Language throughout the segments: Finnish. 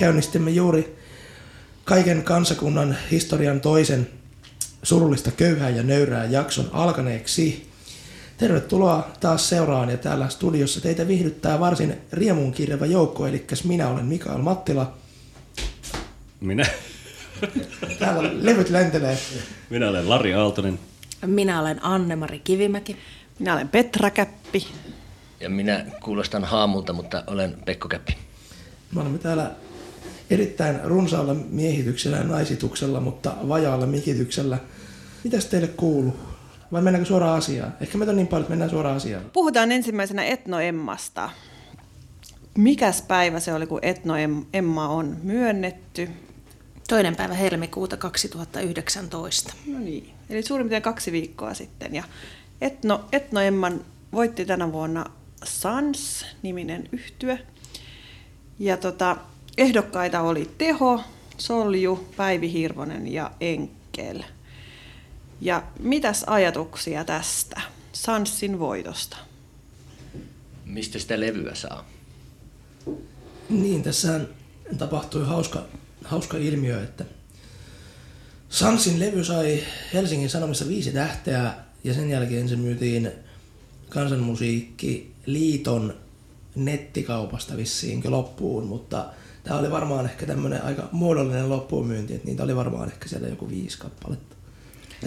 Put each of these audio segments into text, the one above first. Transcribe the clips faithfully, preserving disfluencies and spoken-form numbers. käynnistimme juuri kaiken kansakunnan historian toisen surullista köyhää ja nöyrää jakson alkaneeksi. Tervetuloa taas seuraan, ja täällä studiossa teitä viihdyttää varsin riemuunkirjava joukko, eli minä olen Mikael Mattila. Minä. Täällä levyt lentelee. Minä olen Lari Aaltonen. Minä olen Anne-Mari Kivimäki. Minä olen Petra Käppi. Ja minä kuulostan haamulta, mutta olen Pekko Käppi. Me olemme täällä erittäin runsaalla miehityksellä ja naisituksella, mutta vajaalla mikityksellä. Mitäs teille kuuluu? Vai mennäänkö suoraan asiaan? Ehkä meitä on niin paljon, että mennään suoraan asiaan. Puhutaan ensimmäisenä Etno-Emmasta. Mikäs päivä se oli, kun Etno-Emma on myönnetty? Toinen päivä helmikuuta kaksituhattayhdeksäntoista. No niin, eli suurin piirtein kaksi viikkoa sitten. Ja Etno, Etno-Emman voitti tänä vuonna SANS-niminen yhtye. Ja tota, ehdokkaita oli Teho, Solju, Päivi Hirvonen ja Enkel. Ja mitäs ajatuksia tästä SANSin voitosta? Mistä sitä levyä saa? Niin, tässä tapahtui hauska, hauska ilmiö, että SANSin levy sai Helsingin Sanomissa viisi tähteä ja sen jälkeen se myytiin Kansanmusiikki-liiton nettikaupasta vissiinkö loppuun, mutta tämä oli varmaan ehkä tämmöinen aika muodollinen loppuunmyynti, että niitä oli varmaan ehkä siellä joku viisi kappaletta.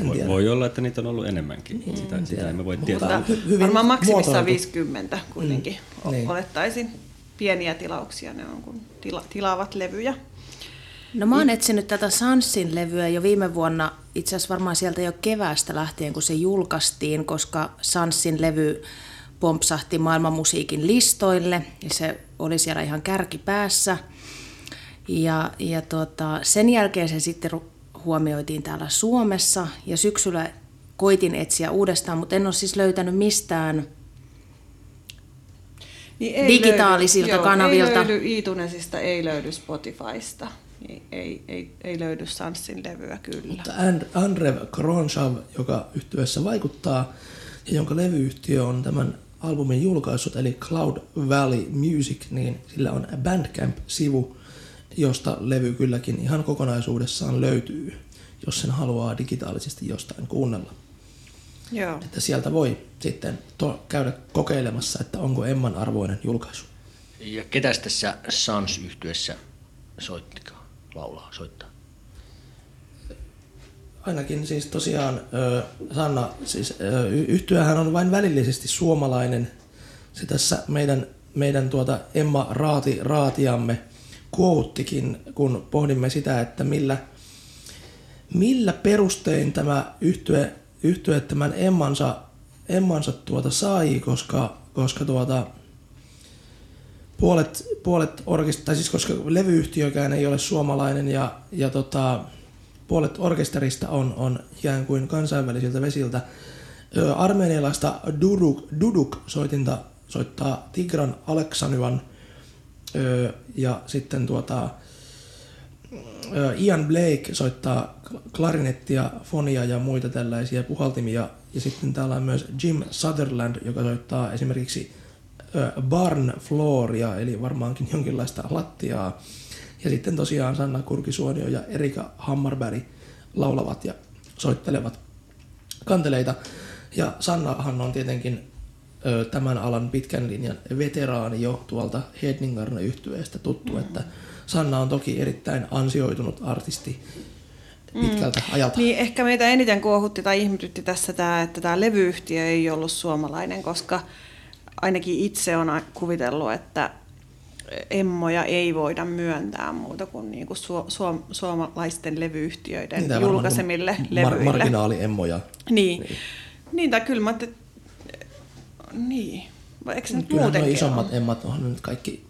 Voi, voi olla, että niitä on ollut enemmänkin, mm, sitä, sitä emme voi tietää. Hyvin varmaan maksimissaan viisikymmentä kuitenkin, mm, niin. Olettaisin. Pieniä tilauksia ne on, kun tila- tilaavat levyjä. No mä oon etsinyt tätä SANSin levyä jo viime vuonna, itse asiassa varmaan sieltä jo keväästä lähtien, kun se julkaistiin, koska SANSin levy pompsahti maailmanmusiikin listoille, ja se oli siellä ihan kärkipäässä. Ja, ja tuota, sen jälkeen se sitten huomioitiin täällä Suomessa, ja syksyllä koitin etsiä uudestaan, mutta en ole siis löytänyt mistään niin digitaalisilta löydy, kanavilta. Joo, ei löydy iTunesista, ei löydy Spotifysta. Ei, ei, ei, ei löydy SANSin levyä kyllä. Mutta Andrev Kronshav, joka yhtyeessä vaikuttaa ja jonka levyyhtiö on tämän albumin julkaissut, eli Cloud Valley Music, niin sillä on Bandcamp-sivu, josta levy kylläkin ihan kokonaisuudessaan löytyy, jos sen haluaa digitaalisesti jostain kuunnella. Joo. Että sieltä voi sitten to- käydä kokeilemassa, että onko Emman arvoinen julkaisu. Ja ketäs tässä SANS-yhtyessä soittikaan? Laulaa, soittaa. Ainakin siis tosiaan äh, Sanna, siis äh, yhtyehän on vain välillisesti suomalainen. Se tässä meidän, meidän tuota Emma Raati, Raatiamme quotekin, kun pohdimme sitä, että millä, millä perustein tämä yhtye, yhtye tämän Emmansa, Emmansa tuota sai, koska, koska tuota... Puolet, puolet orkester, siis koska levyyhtiökään ei ole suomalainen ja, ja tota, puolet orkesterista on, on ikään kuin kansainvälisiltä vesiltä. Armenialaista Duduk, Duduk soitinta soittaa Tigran Aleksanyvan ja sitten tuota, Ian Blake soittaa klarinettia, fonia ja muita tällaisia puhaltimia. Ja sitten täällä on myös Jim Sutherland, joka soittaa esimerkiksi barn flooria, eli varmaankin jonkinlaista lattiaa. Ja sitten tosiaan Sanna Kurki-Suonio ja Eerika Hammarberry laulavat ja soittelevat kanteleita. Ja Sannahan on tietenkin ö, tämän alan pitkän linjan veteraani jo tuolta Hedningarne-yhtyeestä tuttu, mm-hmm. että Sanna on toki erittäin ansioitunut artisti pitkältä mm. ajalta. Niin ehkä meitä eniten kuohutti tai ihmetytti tässä tämä, että tämä levyyhtiö ei ollut suomalainen, koska ainakin itse on kuvitellut, että emmoja ei voida myöntää muuta kuin niinku su- su- suomalaisten levyyhtiöiden niin, julkaisemille mar- levyille. Marginaaliemmoja. Niin. Niin, niin tai kyllä mä ajattelin, niin. Eikö se nyt muutenkin ole? Isommat emmat onhan nyt kaikki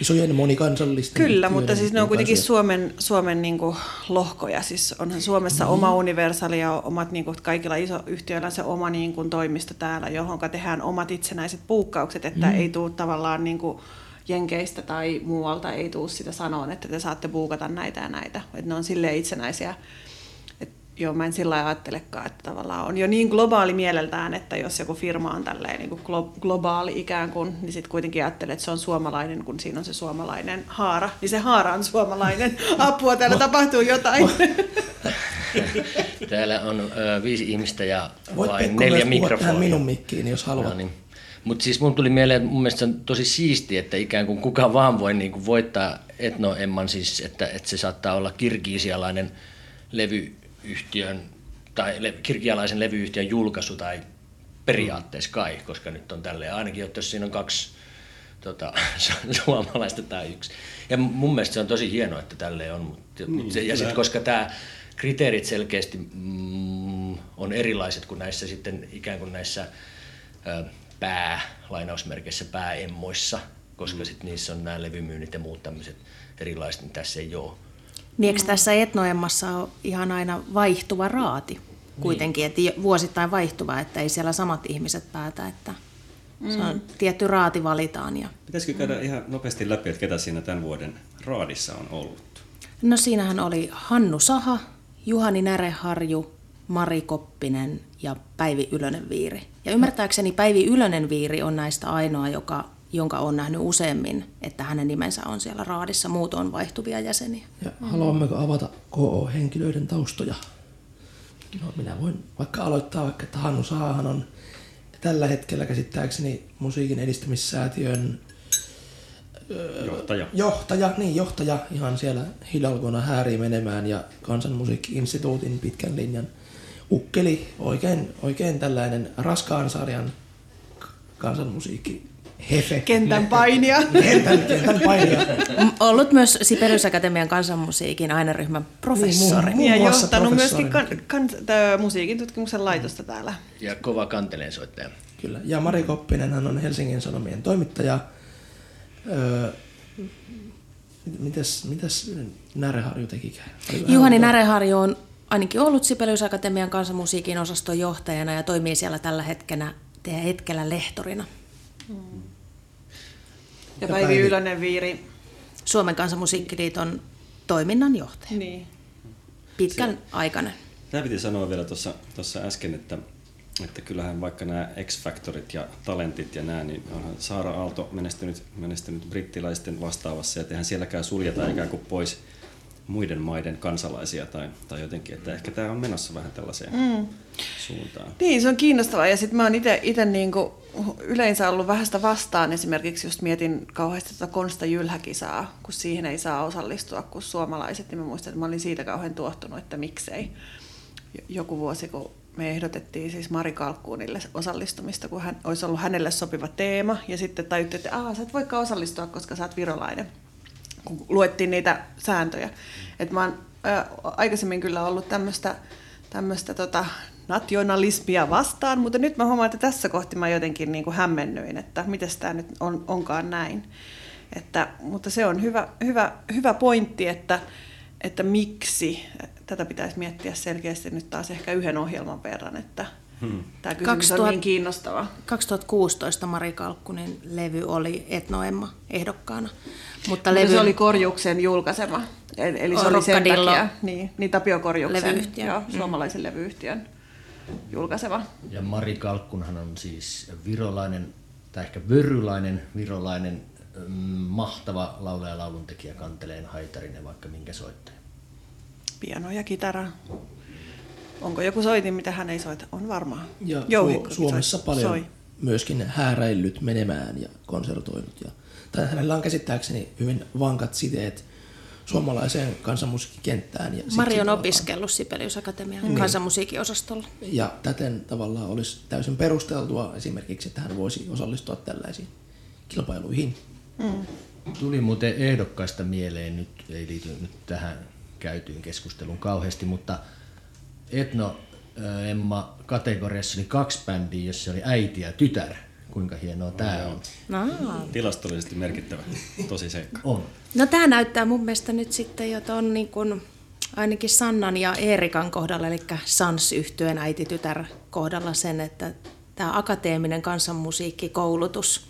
isojen monikansallisten. Kyllä, mutta siis ne on kuitenkin Suomen, Suomen niinku lohkoja. Siis onhan Suomessa mm-hmm. oma Universal ja omat, niinku, kaikilla iso yhtiöillä se oma niinku, toimisto täällä, johon tehdään omat itsenäiset puukkaukset, että mm-hmm. ei tule tavallaan niinku, jenkeistä tai muualta ei tule sitä sanoa, että te saatte puukata näitä ja näitä. Et ne on silleen itsenäisiä. Et Joo, mä en sillä lailla ajattelekaan, että tavallaan on jo niin globaali mieleltään, että jos joku firma on tälleen niin kuin glo- globaali ikään kuin, niin sitten kuitenkin ajattelee, että se on suomalainen, kun siinä on se suomalainen haara. Niin se haara on suomalainen. Apua, täällä tapahtuu jotain. Täällä on ö, viisi ihmistä ja vain neljä mikrofonia. Voit minun mikkiin, jos haluat. No niin. Mutta siis mun tuli mieleen, mun mielestä on tosi siistiä, että ikään kuin kuka vaan voi niin kuin voittaa Etno-Emman, siis, että, että se saattaa olla kirgiisialainen levy, yhtiön tai le- kirkialaisen levyyhtiön julkaisu tai periaatteessa kai, koska nyt on tälleen ainakin, että jos siinä on kaksi tota, suomalaista tai yksi. Ja mun mielestä se on tosi hienoa, että tälleen on. Mut, mm, mut se, ja sitten koska tämä kriteerit selkeästi mm, on erilaiset kuin näissä sitten ikään kuin näissä ö, pää, lainausmerkeissä pääemmoissa, koska mm. sitten niissä on nämä levymyynnit ja muut tämmöiset erilaiset, niin tässä ei ole. Niin eikö tässä Etno-Emmassa on ihan aina vaihtuva raati kuitenkin, niin. Että vuosittain vaihtuva, että ei siellä samat ihmiset päätä, että mm. se on tietty raati valitaan. Ja... Pitäisikö käydä mm. ihan nopeasti läpi, että ketä siinä tämän vuoden raadissa on ollut? No siinähän oli Hannu Saha, Juhani Näreharju, Mari Koppinen ja Päivi Ylönen Viiri. Ja ymmärtääkseni Päivi Ylönen Viiri on näistä ainoa, joka... jonka on nähnyt useammin, että hänen nimensä on siellä raadissa, muut on vaihtuvia jäseniä. Ja haluammeko avata K O-henkilöiden taustoja? No, minä voin vaikka aloittaa, vaikka että Hannu Sahahan on tällä hetkellä käsittääkseni musiikin edistämissäätiön öö, johtaja. johtaja. Niin, johtaja ihan siellä hidalgona häärii menemään ja Kansanmusiikki-instituutin pitkän linjan ukkeli. Oikein, oikein tällainen raskaan sarjan kansanmusiikki. Hefe. Kentän painia. Kentän, kentän painia. Ollut myös Sibelius-Akatemian kansanmusiikin aineryhmän professori. Niin, ja johtanut myöskin kan, kan, tö, musiikin tutkimuksen laitosta täällä. Ja kova kanteleen soittaja. Kyllä. Ja Mari Koppinen hän on Helsingin Sanomien toimittaja. Öö, mitäs, mitäs Näreharju tekikään? Juhani Näreharju on ainakin ollut Sibelius-Akatemian kansanmusiikin osaston johtajana ja toimii siellä tällä hetkellä, hetkellä lehtorina. Mm. Ja Päivi Ylönen Viiri. Suomen kansanmusiikkiliiton toiminnanjohtaja. Niin. Pitkän se, aikainen. Tämä piti sanoa vielä tuossa, tuossa äsken, että, että kyllähän vaikka nämä X-Factorit ja talentit ja nämä, niin onhan Saara Aalto menestynyt, menestynyt brittiläisten vastaavassa, ja eihän sielläkään suljeta ikään kuin pois muiden maiden kansalaisia tai, tai jotenkin, että ehkä tämä on menossa vähän tällaiseen mm. suuntaan. Niin, se on kiinnostavaa, ja sitten mä oon itse niinku yleensä ollut vähän sitä vastaan, esimerkiksi just mietin kauheasti tätä Konsta Jylhä-kisaa, kun siihen ei saa osallistua kuin suomalaiset, niin mä muistan, että mä olin siitä kauhean tuohtunut, että miksei. Joku vuosi, kun me ehdotettiin siis Mari Kalkkunille osallistumista, kun hän, olisi ollut hänelle sopiva teema, ja sitten tajuttiin, että aah, sä et voikaan osallistua, koska sä oot virolainen. Kun luettiin niitä sääntöjä. Et mä oon ää, aikaisemmin kyllä ollut tämmöistä tämmöistä tota, nationalismia vastaan, mutta nyt mä huomaan, että tässä kohti mä jotenkin niin kuin hämmennyin, että mites tää nyt on, onkaan näin. Että, mutta se on hyvä, hyvä, hyvä pointti, että, että miksi. Tätä pitäisi miettiä selkeästi nyt taas ehkä yhden ohjelman verran, että hmm. tämä kysymys kaksituhatta, on niin kiinnostava. kaksituhattakuusitoista Mari Kalkkunen levy oli Etno-Emma ehdokkaana. Mutta no, levy... se oli Korjuksen julkaisema, eli se oli sen takia, niin, niin Tapio Korjuksen, joo, suomalaisen mm. levyyhtiön julkaisema. Ja Mari Kalkkunhan on siis virolainen, tai ehkä vörylainen, virolainen, mahtava laulaja, lauluntekijä, kanteleen, haitarin ja vaikka minkä soittaja. Piano ja kitara. Onko joku soitin, mitä hän ei soita? On varmaan. Ja Su- Suomessa soit. paljon Soi. myöskin hääräillyt menemään ja konsertoinut. Ja, tai hänellä on käsittääkseni hyvin vankat siteet suomalaiseen kansanmusiikkikenttään. Mari on opiskellut Sibelius-Akatemian mm. kansanmusiikin osastolla. Ja täten tavallaan olisi täysin perusteltua esimerkiksi, että hän voisi osallistua tällaisiin kilpailuihin. Mm. Tuli muuten ehdokkaista mieleen, nyt ei liity nyt tähän käytyyn keskusteluun kauheasti, mutta Etno-Emma kategoriassa oli kaksi bändiä, jossa oli äiti ja tytär. Kuinka hienoa no, tämä on. No. Tilastollisesti merkittävä, tosi seikka. On. No tämä näyttää mun mielestä nyt sitten jo tuon niin kuin ainakin Sannan ja Eerikan kohdalla, eli SANS-yhtyeen äiti-tytär kohdalla sen, että tämä akateeminen kansanmusiikkikoulutus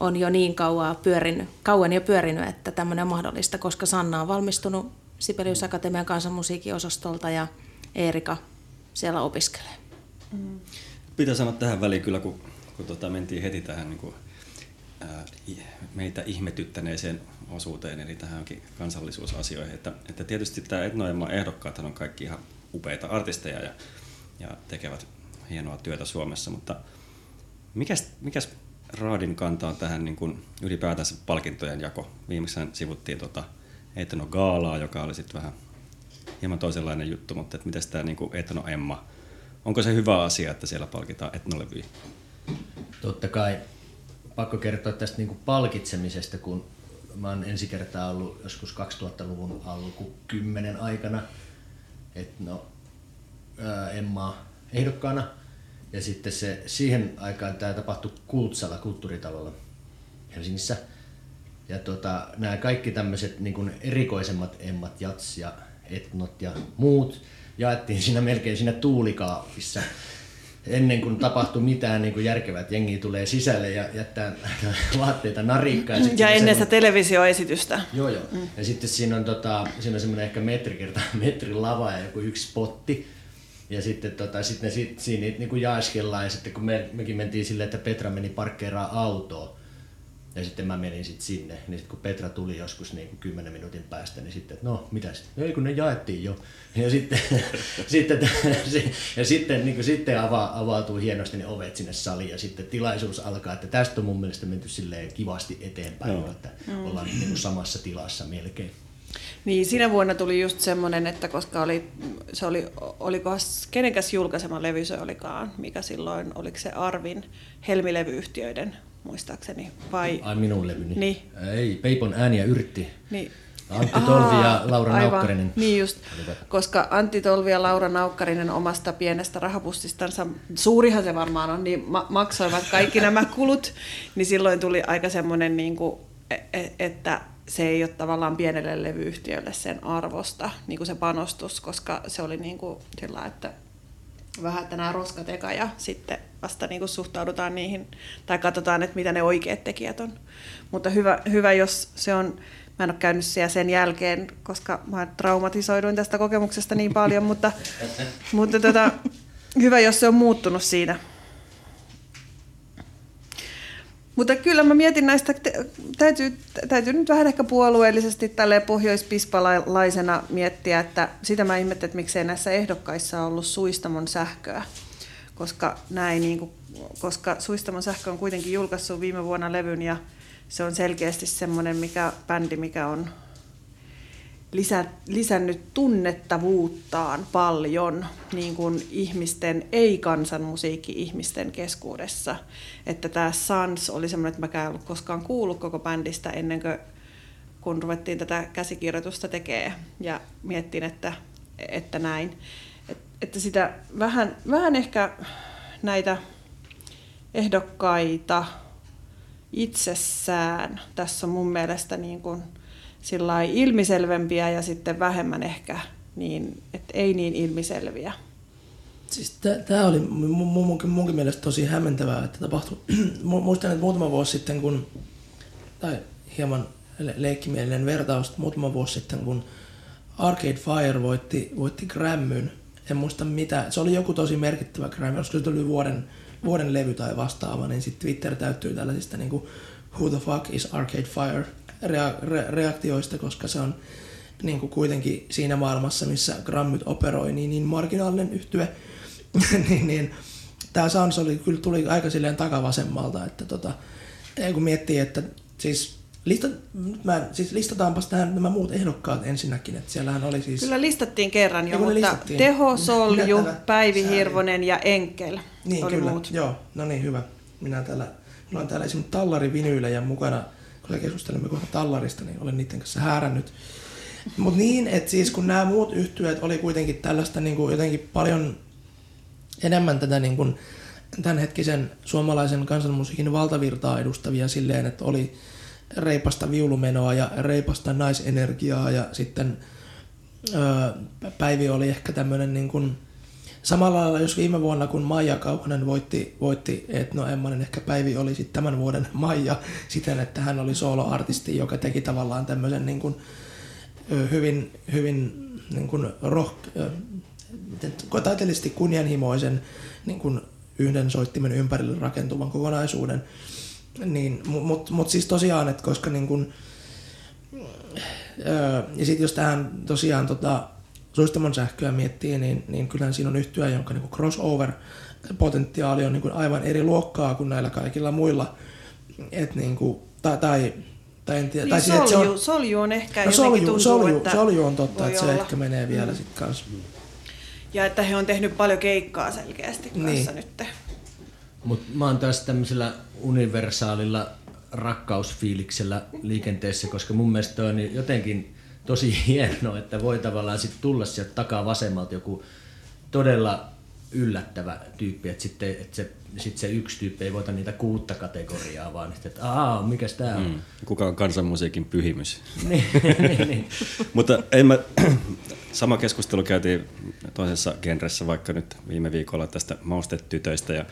on jo niin kauan pyörinyt, kauan jo pyörinyt, että tämmöinen on mahdollista, koska Sanna on valmistunut Sibelius-Akatemian kansanmusiikin osastolta ja Eerika siellä opiskelee. Mm. Pitää sanoa tähän väliin kyllä, kun, kun tota, mentiin heti tähän niin kuin, ää, meitä ihmetyttäneeseen osuuteen, eli tähänkin kansallisuusasioihin, että, että tietysti tämä Etno-Emman ehdokkaat on kaikki ihan upeita artisteja ja, ja tekevät hienoa työtä Suomessa, mutta mikäs, mikäs raadin kantaa tähän niin kuin ylipäätänsä palkintojen jako? Viimeksään sivuttiin tuota Etno-gaalaa, joka oli sitten vähän hieman toisenlainen juttu, mutta miten tämä niin kuin Etno-Emma, onko se hyvä asia, että siellä palkitaan etnolevyjä? Totta kai. Pakko kertoa tästä niin kuin palkitsemisesta, kun mä oon ensi kertaa ollut joskus kaksituhattaluvun alkukymmenen aikana Etno-Emmaa ehdokkaana. Ja sitten se, siihen aikaan tämä tapahtui Kultsalla, kulttuuritalolla Helsingissä. Ja tota, nämä kaikki tämmöiset niin kuin erikoisemmat emmat, jats ja etnot ja muut, jaettiin siinä melkein siinä tuulikaapissa. Ennen kuin tapahtui mitään, niin kuin järkevät jengi tulee sisälle ja jättää vaatteita narikkaan. Ja, ja ennen sitä televisioesitystä. Joo, joo. Mm. Ja sitten siinä on, tota, siinä on semmoinen ehkä metri kertaa metrin lava ja joku yksi spotti. Ja sitten, tota, sitten ne sit, siinä niitä niin jaeskellaan ja sitten kun me, mekin mentiin silleen, että Petra meni parkkeeraan autoon ja sitten mä menin sit sinne, niin sitten kun Petra tuli joskus niin kymmenen minuutin päästä, niin sitten, että no mitä sitten, ei kun ne jaettiin jo. Ja sitten, sitten, ja sitten, niin sitten ava, avautuu hienosti ne ovet sinne saliin ja sitten tilaisuus alkaa, että tästä on mun mielestä menty silleen kivasti eteenpäin, no. että no. ollaan niin samassa tilassa melkein. Niin, siinä vuonna tuli just semmoinen, että koska oli, se oli, oliko kenenkäs julkaisema levy se olikaan, mikä silloin, oliko se Arvin Helmi-levyyhtiöiden, muistaakseni, vai? Ai minun levyni. Niin. Ei, Peipon ääni ja Yrtti. Niin. Antti Tolvi ja Laura aivan. Naukkarinen. Niin just, koska Antti Tolvi ja Laura Naukkarinen omasta pienestä rahapussistansa, suurihan se varmaan on, niin ma- maksoivat kaikki nämä kulut, niin silloin tuli aika semmoinen, niin kuin, että se ei ole tavallaan pienelle levyyhtiölle sen arvosta, niin kuin se panostus, koska se oli niin kuin sillä, että vähän, että nämä roskat eka ja sitten vasta niin kuin suhtaudutaan niihin tai katsotaan, että mitä ne oikeat tekijät on. Mutta hyvä, hyvä, jos se on, mä en ole käynyt siellä sen jälkeen, koska mä traumatisoiduin tästä kokemuksesta niin paljon, mutta, mutta tota, hyvä, jos se on muuttunut siinä. Mutta kyllä mä mietin näistä, täytyy, täytyy nyt vähän ehkä puolueellisesti tälleen pohjoispispalaisena miettiä, että sitä mä ihmettelin, että miksei näissä ehdokkaissa on ollut Suistamon sähköä, koska, näin, niin kuin, koska Suistamon sähkö on kuitenkin julkaissut viime vuonna levyn ja se on selkeästi semmoinen mikä, bändi, mikä on lisä, lisännyt tunnettavuuttaan paljon niin kuin ihmisten, ei-kansanmusiikki-ihmisten keskuudessa. Että tämä SANS oli semmoinen, että mäkään en ollut koskaan kuullut koko bändistä ennen kuin kun ruvettiin tätä käsikirjoitusta tekemään ja miettiin, että, että näin. Että sitä vähän, vähän ehkä näitä ehdokkaita itsessään tässä on mun mielestä niin kuin sillain ilmiselvempiä ja sitten vähemmän ehkä, niin, että ei niin ilmiselviä. Siis tämä oli munkin, munkin mielestä tosi hämmentävää, että tapahtui. Muistan, että muutama vuosi sitten, kun, tai hieman le- leikkimielinen vertaus, muutama vuosi sitten, kun Arcade Fire voitti, voitti Grammyn, en muista mitä, se oli joku tosi merkittävä Grammy, jos se oli vuoden, vuoden levy tai vastaava, niin sitten Twitter täyttyy tällaisista niin kuin Who the fuck is Arcade Fire? reaktioista, koska se on niin kuin kuitenkin siinä maailmassa, missä Grammyt operoi, niin, niin marginaalinen yhtye. niin, niin, tämä SANS oli, kyllä tuli aika silleen takavasemmalta, että tota, kun miettii, että siis, lista, mä, siis listataanpas tähän nämä muut ehdokkaat ensinnäkin, että siellähän oli siis... Kyllä listattiin kerran jo, mutta listattiin. Teho, Solju, Päivi Hirvonen ja Enkel niin, oli kyllä. Muut. Joo, no niin, hyvä. Minä täällä, minulla on täällä esimerkiksi Tallari vinyylejä mukana. Kun keskustelemme kohta Tallarista, niin olen niiden kanssa häärännyt. Mutta niin, että siis kun nämä muut yhtyöt oli kuitenkin tällaista niin kuin jotenkin paljon enemmän tätä niin kuin tämänhetkisen suomalaisen kansanmusiikin valtavirtaa edustavia silleen, että oli reipasta viulumenoa ja reipasta naisenergiaa ja sitten öö, Päivi oli ehkä tämmöinen niin kuin samalla lailla, jos viime vuonna, kun Maija Kauhanen voitti, voitti Etno-Emman, niin ehkä Päivi oli sitten tämän vuoden Maija siten, että hän oli soloartisti, joka teki tavallaan tämmöisen niin kuin, hyvin, hyvin niin kuin roh, taiteellisesti kunnianhimoisen niin kuin yhden soittimen ympärille rakentuvan kokonaisuuden. Niin, mutta mut siis tosiaan, että koska niin kun, öö, ja sitten jos tähän tosiaan tota, Suistamon sähköä miettii, niin, niin kyllähän siinä on yhtyä, jonka niin crossover-potentiaali on niin aivan eri luokkaa kuin näillä kaikilla muilla. Et niin kun, tai, tai, tai en tiedä, niin tai solju, se on, solju on ehkä no, jotenkin tuntuu, solju, että solju on totta, että se olla. Ehkä menee vielä mm. sitten kanssa. Ja että he on tehnyt paljon keikkaa selkeästi kanssa niin. Nyt. Mutta mä oon taas tämmöisellä universaalilla rakkausfiiliksellä liikenteessä, koska mun mielestä on jotenkin tosi hienoa, että voi tavallaan sitten tulla sieltä takaa vasemmalta joku todella yllättävä tyyppi, että sitten et se, sit se yksi tyyppi ei voita niitä kuutta kategoriaa, vaan että et, aa, mikäs tää on? Mm, kuka on kansanmusiikin pyhimys? niin, niin, niin. Mutta en mä, sama keskustelu käytiin toisessa genressä vaikka nyt viime viikolla tästä Mauste tytöistä ja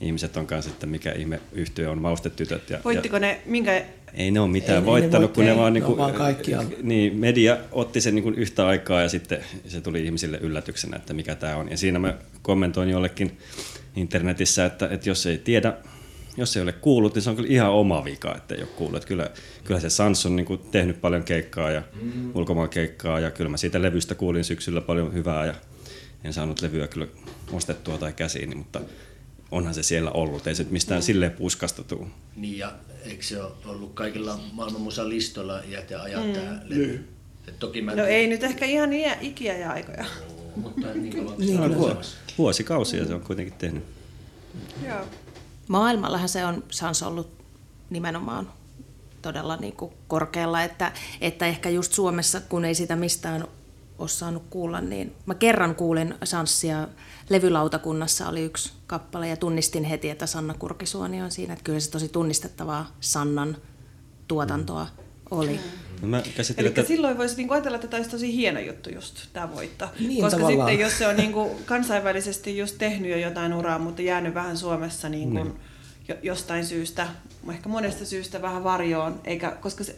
ihmiset on kanssa, että mikä ihme yhtye on Mauste tytöt. Ja, voittiko ja ne? Minkä? Ei ne ole mitään ei, voittanut, ne kun ne vaan, ne niin vaan kuin, niin, media otti sen niin kuin yhtä aikaa ja sitten se tuli ihmisille yllätyksenä, että mikä tämä on. Ja siinä mä kommentoin jollekin internetissä, että, että jos ei tiedä, jos ei ole kuullut, niin se on kyllä ihan oma vika, että ei ole kuullut. Että kyllä, kyllä se SANS on niin kuin tehnyt paljon keikkaa ja mm. ulkomaan keikkaa ja kyllä mä siitä levystä kuulin syksyllä paljon hyvää ja en saanut levyä kyllä ostettua tai käsiin, mutta onhan se siellä ollut, ei se mistään mm. silleen puskasta tule. Niin ja eikö se ole ollut kaikilla maailmanmusalistoilla iät ja ajat mm. tämä levy? Toki mä no ei nyt ehkä ihan iä, ikiä ja aikoja. No, mutta niin kauan niin, vuos, vuosikausia mm. se on kuitenkin tehnyt. Joo. Maailmallahan se on SANS ollut nimenomaan todella niin kuin korkealla, että, että ehkä just Suomessa, kun ei sitä mistään ole saanut kuulla, niin mä kerran kuulin SANSia levylautakunnassa oli yksi kappale ja tunnistin heti, että Sanna Kurki-Suonio on siinä. Että kyllä se tosi tunnistettavaa Sannan tuotantoa oli. No mä käsittelen, että silloin voisi niinku ajatella, että tämä olisi tosi hieno juttu just tämä voitto. Niin, koska tavallaan sitten jos se on niinku kansainvälisesti just tehnyt jo jotain uraa, mutta jäänyt vähän Suomessa niinku mm. jostain syystä, ehkä monesta syystä vähän varjoon, eikä, koska se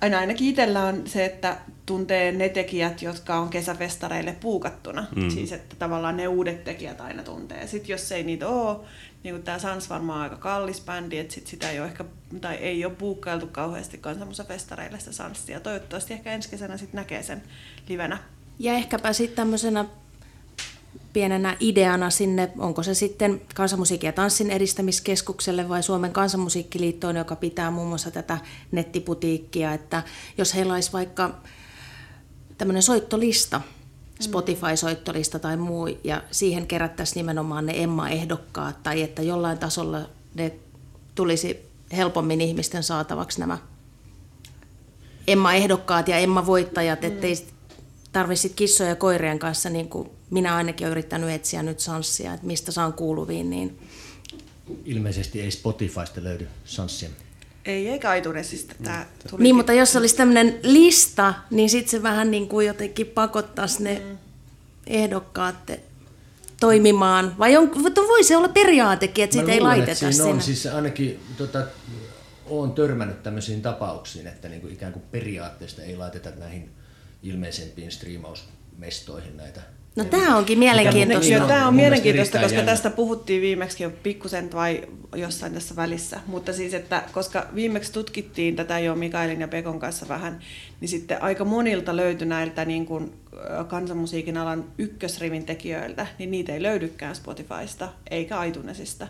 aina ainakin itsellä on se, että tuntee ne tekijät, jotka on kesäfestareille puukattuna. Mm. Siis että tavallaan ne uudet tekijät aina tuntee. Sitten jos ei niitä ole, niin kuin tämä SANS varmaan aika kallis bändi, että sit sitä ei ole ehkä, tai ei ole buukkailtu kauheasti kansanmusafestareille sitä SANSia. Toivottavasti ehkä ensi kesänä sit näkee sen livenä. Ja ehkäpä sitten tämmöisenä pienenä ideana sinne, onko se sitten Kansanmusiikin ja tanssin edistämiskeskukselle vai Suomen Kansanmusiikkiliittoon, joka pitää muun muassa tätä nettiputiikkia, että jos heillä olisi vaikka tämmöinen soittolista, Spotify-soittolista tai muu, ja siihen kerättäisiin nimenomaan ne Emma-ehdokkaat, tai että jollain tasolla ne tulisi helpommin ihmisten saatavaksi nämä Emma-ehdokkaat ja Emma-voittajat, ettei tarvitse kissoja ja koirien kanssa, niin kuin minä ainakin olen yrittänyt etsiä nyt SANSia, että mistä saan kuuluviin. Niin ilmeisesti ei Spotifysta löydy SANSia. Ei, eikä iTunesista. Tämä tuli niin, mutta jos olisi tämmöinen lista, niin sitten se vähän niin kuin jotenkin pakottaisi ne mm. ehdokkaat toimimaan. Vai on, voi se olla periaatekin, että siitä ei laiteta sinne. Siinä on, siis ainakin tota, olen törmännyt tämmöisiin tapauksiin, että niin kuin ikään kuin periaatteesta ei laiteta näihin ilmeisempiin striimausmestoihin näitä. No tämä onkin mielenkiintoista. Tämä on, tämä on mielenkiintoista, koska jännä. Tästä puhuttiin viimeksi jo pikkusen vai jossain tässä välissä. Mutta siis, että koska viimeksi tutkittiin tätä jo Mikaelin ja Pekon kanssa vähän, niin sitten aika monilta löytyi näiltä niin kuin kansanmusiikin alan ykkösrivin tekijöiltä, niin niitä ei löydykään Spotifysta eikä iTunesista.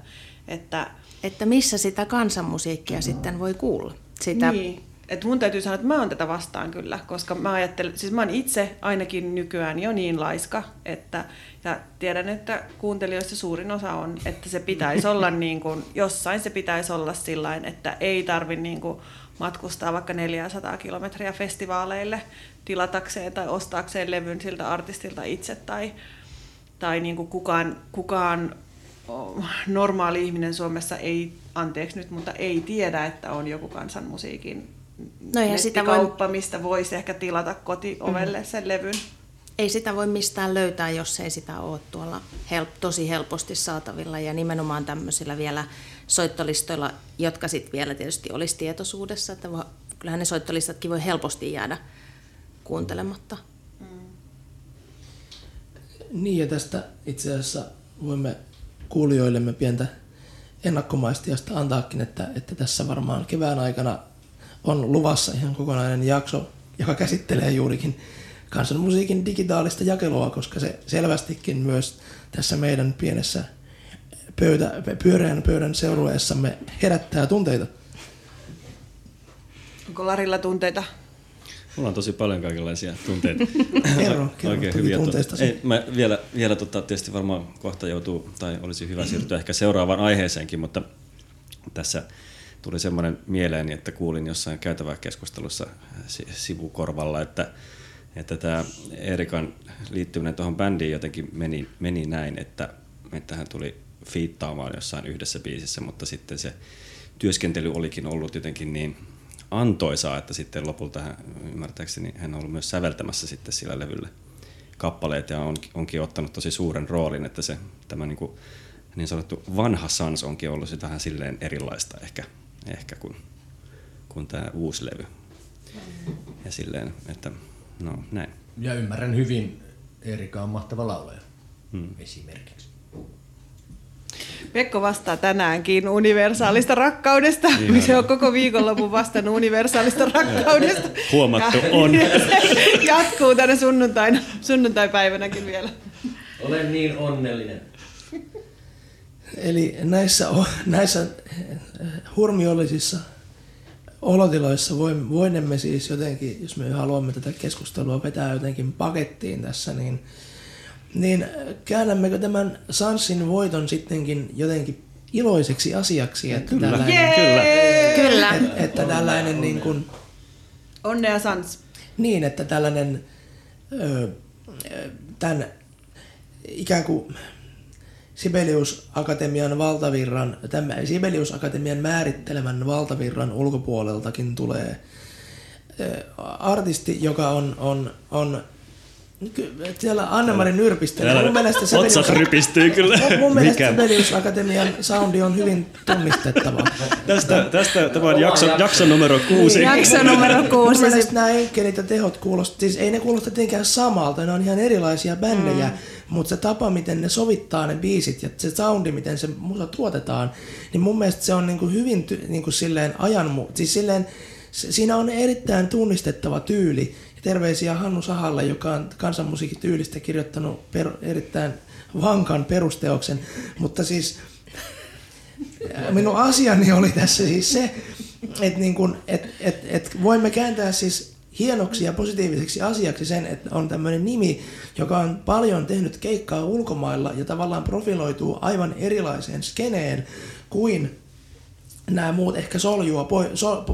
Että, että missä sitä kansanmusiikkia sitten voi kuulla? Sitä niin. Et mun täytyy sanoa, että mä oon tätä vastaan kyllä, koska mä ajattelen, siis mä oon itse ainakin nykyään jo niin laiska, että ja tiedän, että kuuntelijoista suurin osa on, että se pitäisi olla niin kuin, jossain se pitäisi olla sillain, että ei tarvi niin kuin matkustaa vaikka neljäsataa kilometriä festivaaleille tilatakseen tai ostaakseen levyn siltä artistilta itse tai, tai niin kuin kukaan, kukaan normaali ihminen Suomessa ei, anteeksi nyt, mutta ei tiedä, että on joku kansanmusiikin no nettikauppa, voi mistä voisi ehkä tilata kotiovelle mm-hmm. sen levyn. Ei sitä voi mistään löytää, jos ei sitä ole tuolla help, tosi helposti saatavilla ja nimenomaan tämmöisillä vielä soittolistoilla, jotka sitten vielä tietysti olisi tietoisuudessa, että voi, kyllähän ne soittolistatkin voi helposti jäädä kuuntelematta. Mm. Niin, ja tästä itse asiassa voimme kuulijoillemme pientä ennakkomaistiasta antaakin, että, että tässä varmaan kevään aikana on luvassa ihan kokonainen jakso, joka käsittelee juurikin kansanmusiikin digitaalista jakelua, koska se selvästikin myös tässä meidän pienessä pöytä, pyöreän pöydän seurueessamme herättää tunteita. Onko Larilla tunteita? Mulla on tosi paljon kaikenlaisia tunteita. Kerro, kerro tunteistasi. Ei, mä vielä, vielä tota, tietysti varmaan kohta joutuu, tai olisi hyvä siirtyä ehkä seuraavaan aiheeseenkin, mutta tässä tuli semmoinen mieleeni, että kuulin jossain käytävää keskustelussa sivukorvalla, että että tämä Eerikan liittyminen tuohon bändiin jotenkin meni, meni näin, että, että hän tuli fiittaamaan jossain yhdessä biisissä, mutta sitten se työskentely olikin ollut jotenkin niin antoisaa, että sitten lopulta hän, ymmärtääkseni hän on ollut myös säveltämässä sitten sillä levyllä kappaleet ja on, onkin ottanut tosi suuren roolin, että se tämä niin, kuin, niin sanottu vanha SANS onkin ollut sitähän silleen erilaista ehkä, ehkä kuin, kuin tämä uusi levy. Ja silleen, että no, näin. Ja ymmärrän hyvin, Eerika on mahtava laulaja hmm. esimerkiksi. Pekko vastaa tänäänkin universaalista rakkaudesta. Ihan. Se on koko viikonlopun vastannut universaalista rakkaudesta. Huomattu ja on. Jatkuu tänä sunnuntaina, sunnuntaipäivänäkin vielä. Olen niin onnellinen. Eli näissä, näissä hurmiollisissa olotiloissa voinemme siis jotenkin, jos me haluamme tätä keskustelua vetää jotenkin pakettiin tässä, niin, niin käännämmekö tämän SANSin voiton sittenkin jotenkin iloiseksi asiaksi, että kyllä, tällainen, kyllä. Kyllä. Että, että onnea, tällainen onnea. Niin kuin, onnea SANS. Niin, että tällainen ö, tämän ikään kuin Sibelius-Akatemian valtavirran, tämän Sibelius-Akatemian määrittelemän valtavirran ulkopuoleltakin tulee artisti, joka on, on, on siellä Anne-Mari nyrpistää. Otsat rypistyy kyllä. Mun mielestä Sibelius-Akatemian soundi on hyvin tunnistettava. Tästä, tästä tämä on jakso, jakso numero kuusi. Jakso numero kuusi. Mun mielestä nämä Enkelit ja Tehot kuulostavat, siis ei ne kuulosta tietenkään samalta, ne on ihan erilaisia bändejä. Mm. Mutta se tapa, miten ne sovittaa ne biisit ja se soundi, miten se musa tuotetaan, niin mun mielestä se on niinku hyvin ty- niinku silleen ajan... Siis silleen, se, siinä on erittäin tunnistettava tyyli. Ja terveisiä Hannu Sahalle, joka on kansanmusiikkityylistä kirjoittanut per, erittäin vankan perusteoksen. Mutta siis minun asiani oli tässä siis se, että niinku, et, et, et voimme kääntää siis hienoksi ja positiiviseksi asiaksi sen, että on tämmöinen nimi, joka on paljon tehnyt keikkaa ulkomailla ja tavallaan profiloituu aivan erilaiseen skeneen kuin nämä muut, ehkä Soljua,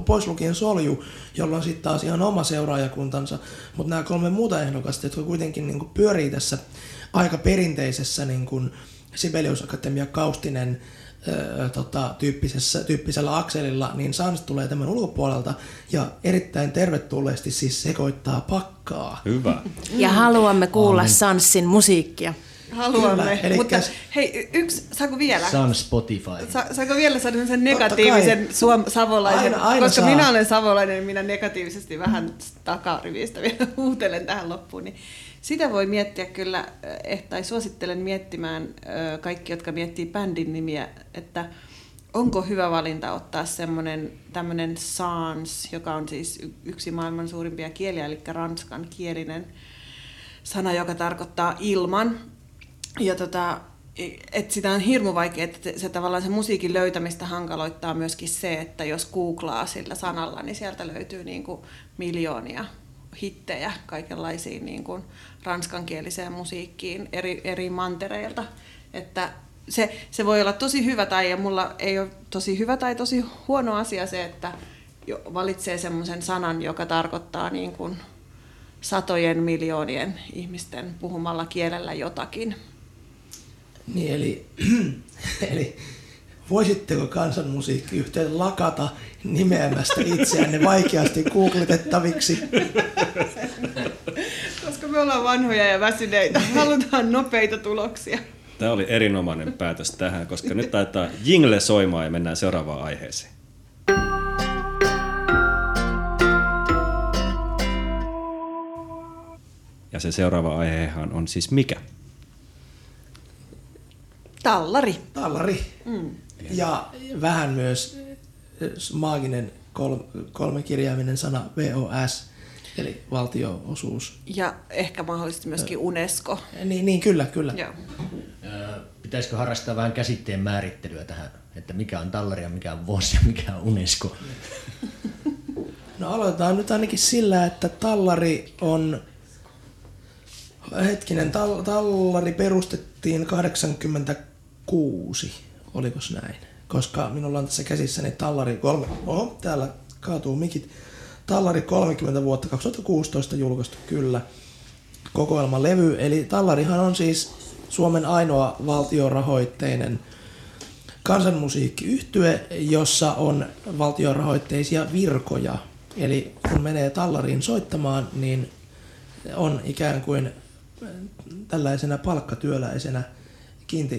pois lukien Solju, jolla on sitten taas ihan oma seuraajakuntansa, mutta nämä kolme muuta ehdokasta, jotka kuitenkin niin kuin pyörii tässä aika perinteisessä niin kuin Sibelius-Akatemia Kaustinen Öö, tota, tyyppisessä, tyyppisellä akselilla, niin SANS tulee tämän ulkopuolelta ja erittäin tervetulleesti siis sekoittaa pakkaa. Hyvä. Ja haluamme kuulla SANSin musiikkia. Haluamme, kyllä, mutta hei, yksi, saanko vielä? SANS Spotify. Sa, saanko vielä saada sen negatiivisen suom- savolaisen, aina, aina koska saa. Minä olen savolainen, niin minä negatiivisesti vähän takarivistä vielä huutelen tähän loppuun, niin sitä voi miettiä kyllä, tai suosittelen miettimään kaikki, jotka miettii bändin nimiä, että onko hyvä valinta ottaa semmoinen tämmöinen SANS, joka on siis yksi maailman suurimpia kieliä, eli ranskan kielinen sana, joka tarkoittaa ilman. Ja tota, et sitä on hirmu vaikea, että se tavallaan se musiikin löytämistä hankaloittaa myöskin se, että jos googlaa sillä sanalla, niin sieltä löytyy niin kuin miljoonia hittejä kaikenlaisiin niin kuin ranskankieliseen musiikkiin eri, eri mantereilta. Että se, se voi olla tosi hyvä tai, ja mulla ei ole tosi hyvä tai tosi huono asia se, että valitsee semmoisen sanan, joka tarkoittaa niin kuin satojen miljoonien ihmisten puhumalla kielellä jotakin. Niin, eli, eli voisitteko kansanmusiikkiyhtiöt lakata nimeämästä itseänne vaikeasti googletettaviksi? Koska me ollaan vanhoja ja väsyneitä, halutaan nopeita tuloksia. Tämä oli erinomainen päätös tähän, koska nyt taitaa jingle soimaan ja mennään seuraavaan aiheeseen. Ja se seuraava aihehan on siis mikä? Tallari. Tallari. Mm. Ja vähän myös maaginen kol, kolmekirjaiminen sana V O S, eli valtioosuus. Ja ehkä mahdollisesti myöskin UNESCO. Niin, niin kyllä, kyllä. Joo. Pitäisikö harrastaa vähän käsitteen määrittelyä tähän, että mikä on Tallari ja mikä on V O S ja mikä on UNESCO? No aloitetaan nyt ainakin sillä, että Tallari on... Hetkinen, Tallari perustettiin kahdeksankymmentäkuusi, olikos näin? Koska minulla on tässä käsissäni Tallari kolme... Oho, täällä kaatuu mikit. Tallari kolmekymmentä vuotta kaksituhattakuusitoista julkaistu, kyllä, kokoelmalevy. Eli Tallarihan on siis Suomen ainoa valtiorahoitteinen kansanmusiikkiyhtye, jossa on valtiorahoitteisia virkoja. Eli kun menee Tallariin soittamaan, niin on ikään kuin tällaisena palkkatyöläisenä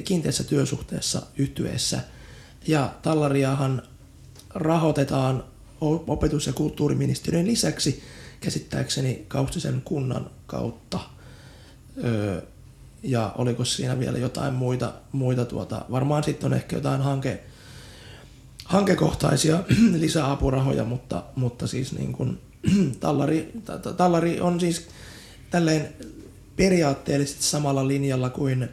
kiinteässä työsuhteessa yhtyeessä. Ja Tallariahan rahoitetaan opetus- ja kulttuuriministeriön lisäksi käsittääkseni Kaustisen kunnan kautta. Öö, ja oliko siinä vielä jotain muita, muita tuota, varmaan sitten on ehkä jotain hanke, hankekohtaisia lisäapurahoja, mutta, mutta siis niin kuin tallari, tallari on siis tälleen periaatteellisesti samalla linjalla kuin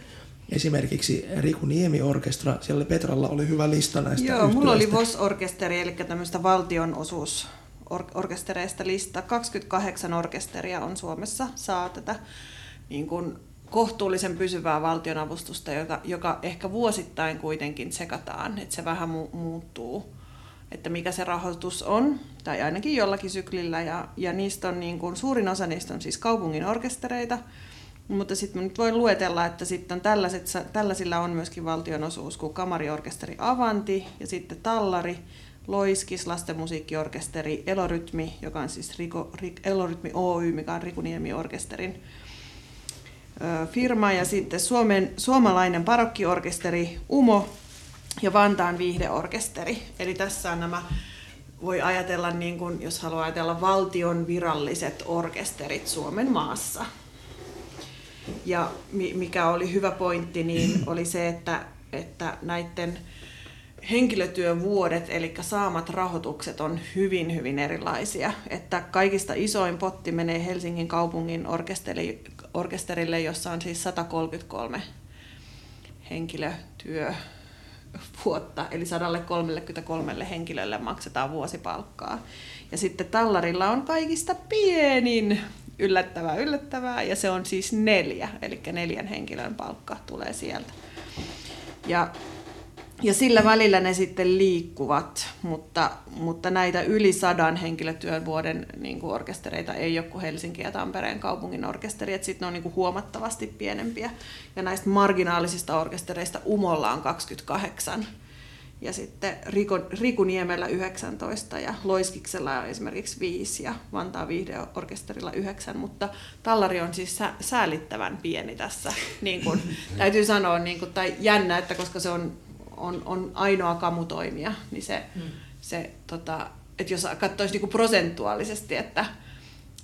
esimerkiksi Riku Niemi-orkestra. Siellä Petralla oli hyvä lista näistä Joo, yhtyeistä. Mulla oli V O S-orkesteri, eli tämmöistä valtionosuusorkestereista lista. kaksikymmentäkahdeksan orkesteria on Suomessa, saa tätä niin kuin kohtuullisen pysyvää valtionavustusta, joka, joka ehkä vuosittain kuitenkin tsekataan, että se vähän mu- muuttuu, että mikä se rahoitus on, tai ainakin jollakin syklillä, ja, ja niistä on niin kuin, suurin osa niistä on siis kaupungin orkestereita, mutta sitten nyt voin luetella, että sitten tällaiset, tällaisilla on myöskin valtionosuus, kuin kamariorkesteri Avanti, ja sitten Tallari, Loiskis, lastenmusiikkiorkesteri, Elorytmi, joka on siis Riko, Rik, Elorytmi Oy, mikä on Riku Niemi-orkesterin firma, ja sitten Suomen, suomalainen parokkiorkesteri Umo ja Vantaan viihdeorkesteri. Eli tässä on nämä, voi ajatella, niin kuin, jos haluaa ajatella, valtion viralliset orkesterit Suomen maassa. Ja mikä oli hyvä pointti, niin oli se, että, että näiden henkilötyövuodet, eli saamat rahoitukset on hyvin, hyvin erilaisia. Että kaikista isoin potti menee Helsingin kaupungin orkesteri, orkesterille, jossa on siis sata kolmekymmentäkolme henkilötyövuotta, eli sata kolmekymmentäkolme henkilölle maksetaan vuosipalkkaa. Ja sitten Tallarilla on kaikista pienin, yllättävää, yllättävää, ja se on siis neljä, eli neljän henkilön palkka tulee sieltä. Ja, ja sillä välillä ne sitten liikkuvat, mutta, mutta näitä yli sadan henkilötyövuoden niin kuin orkestereita ei ole kuin Helsingin ja Tampereen kaupungin orkesteri, että sitten ne on niin kuin huomattavasti pienempiä. Ja näistä marginaalisista orkestereista Umolla on kaksikymmentäkahdeksan, ja sitten Rikuniemellä yhdeksäntoista, ja Loiskiksella on esimerkiksi viisi, ja Vantaan viihdeorkesterilla yhdeksän, mutta Tallari on siis sä- säälittävän pieni tässä, niin kuin, täytyy sanoa, niin kuin, tai jännä, että koska se on On, on ainoa kamutoimija, niin se, mm. se tota, että jos katsoisi niinku prosentuaalisesti, että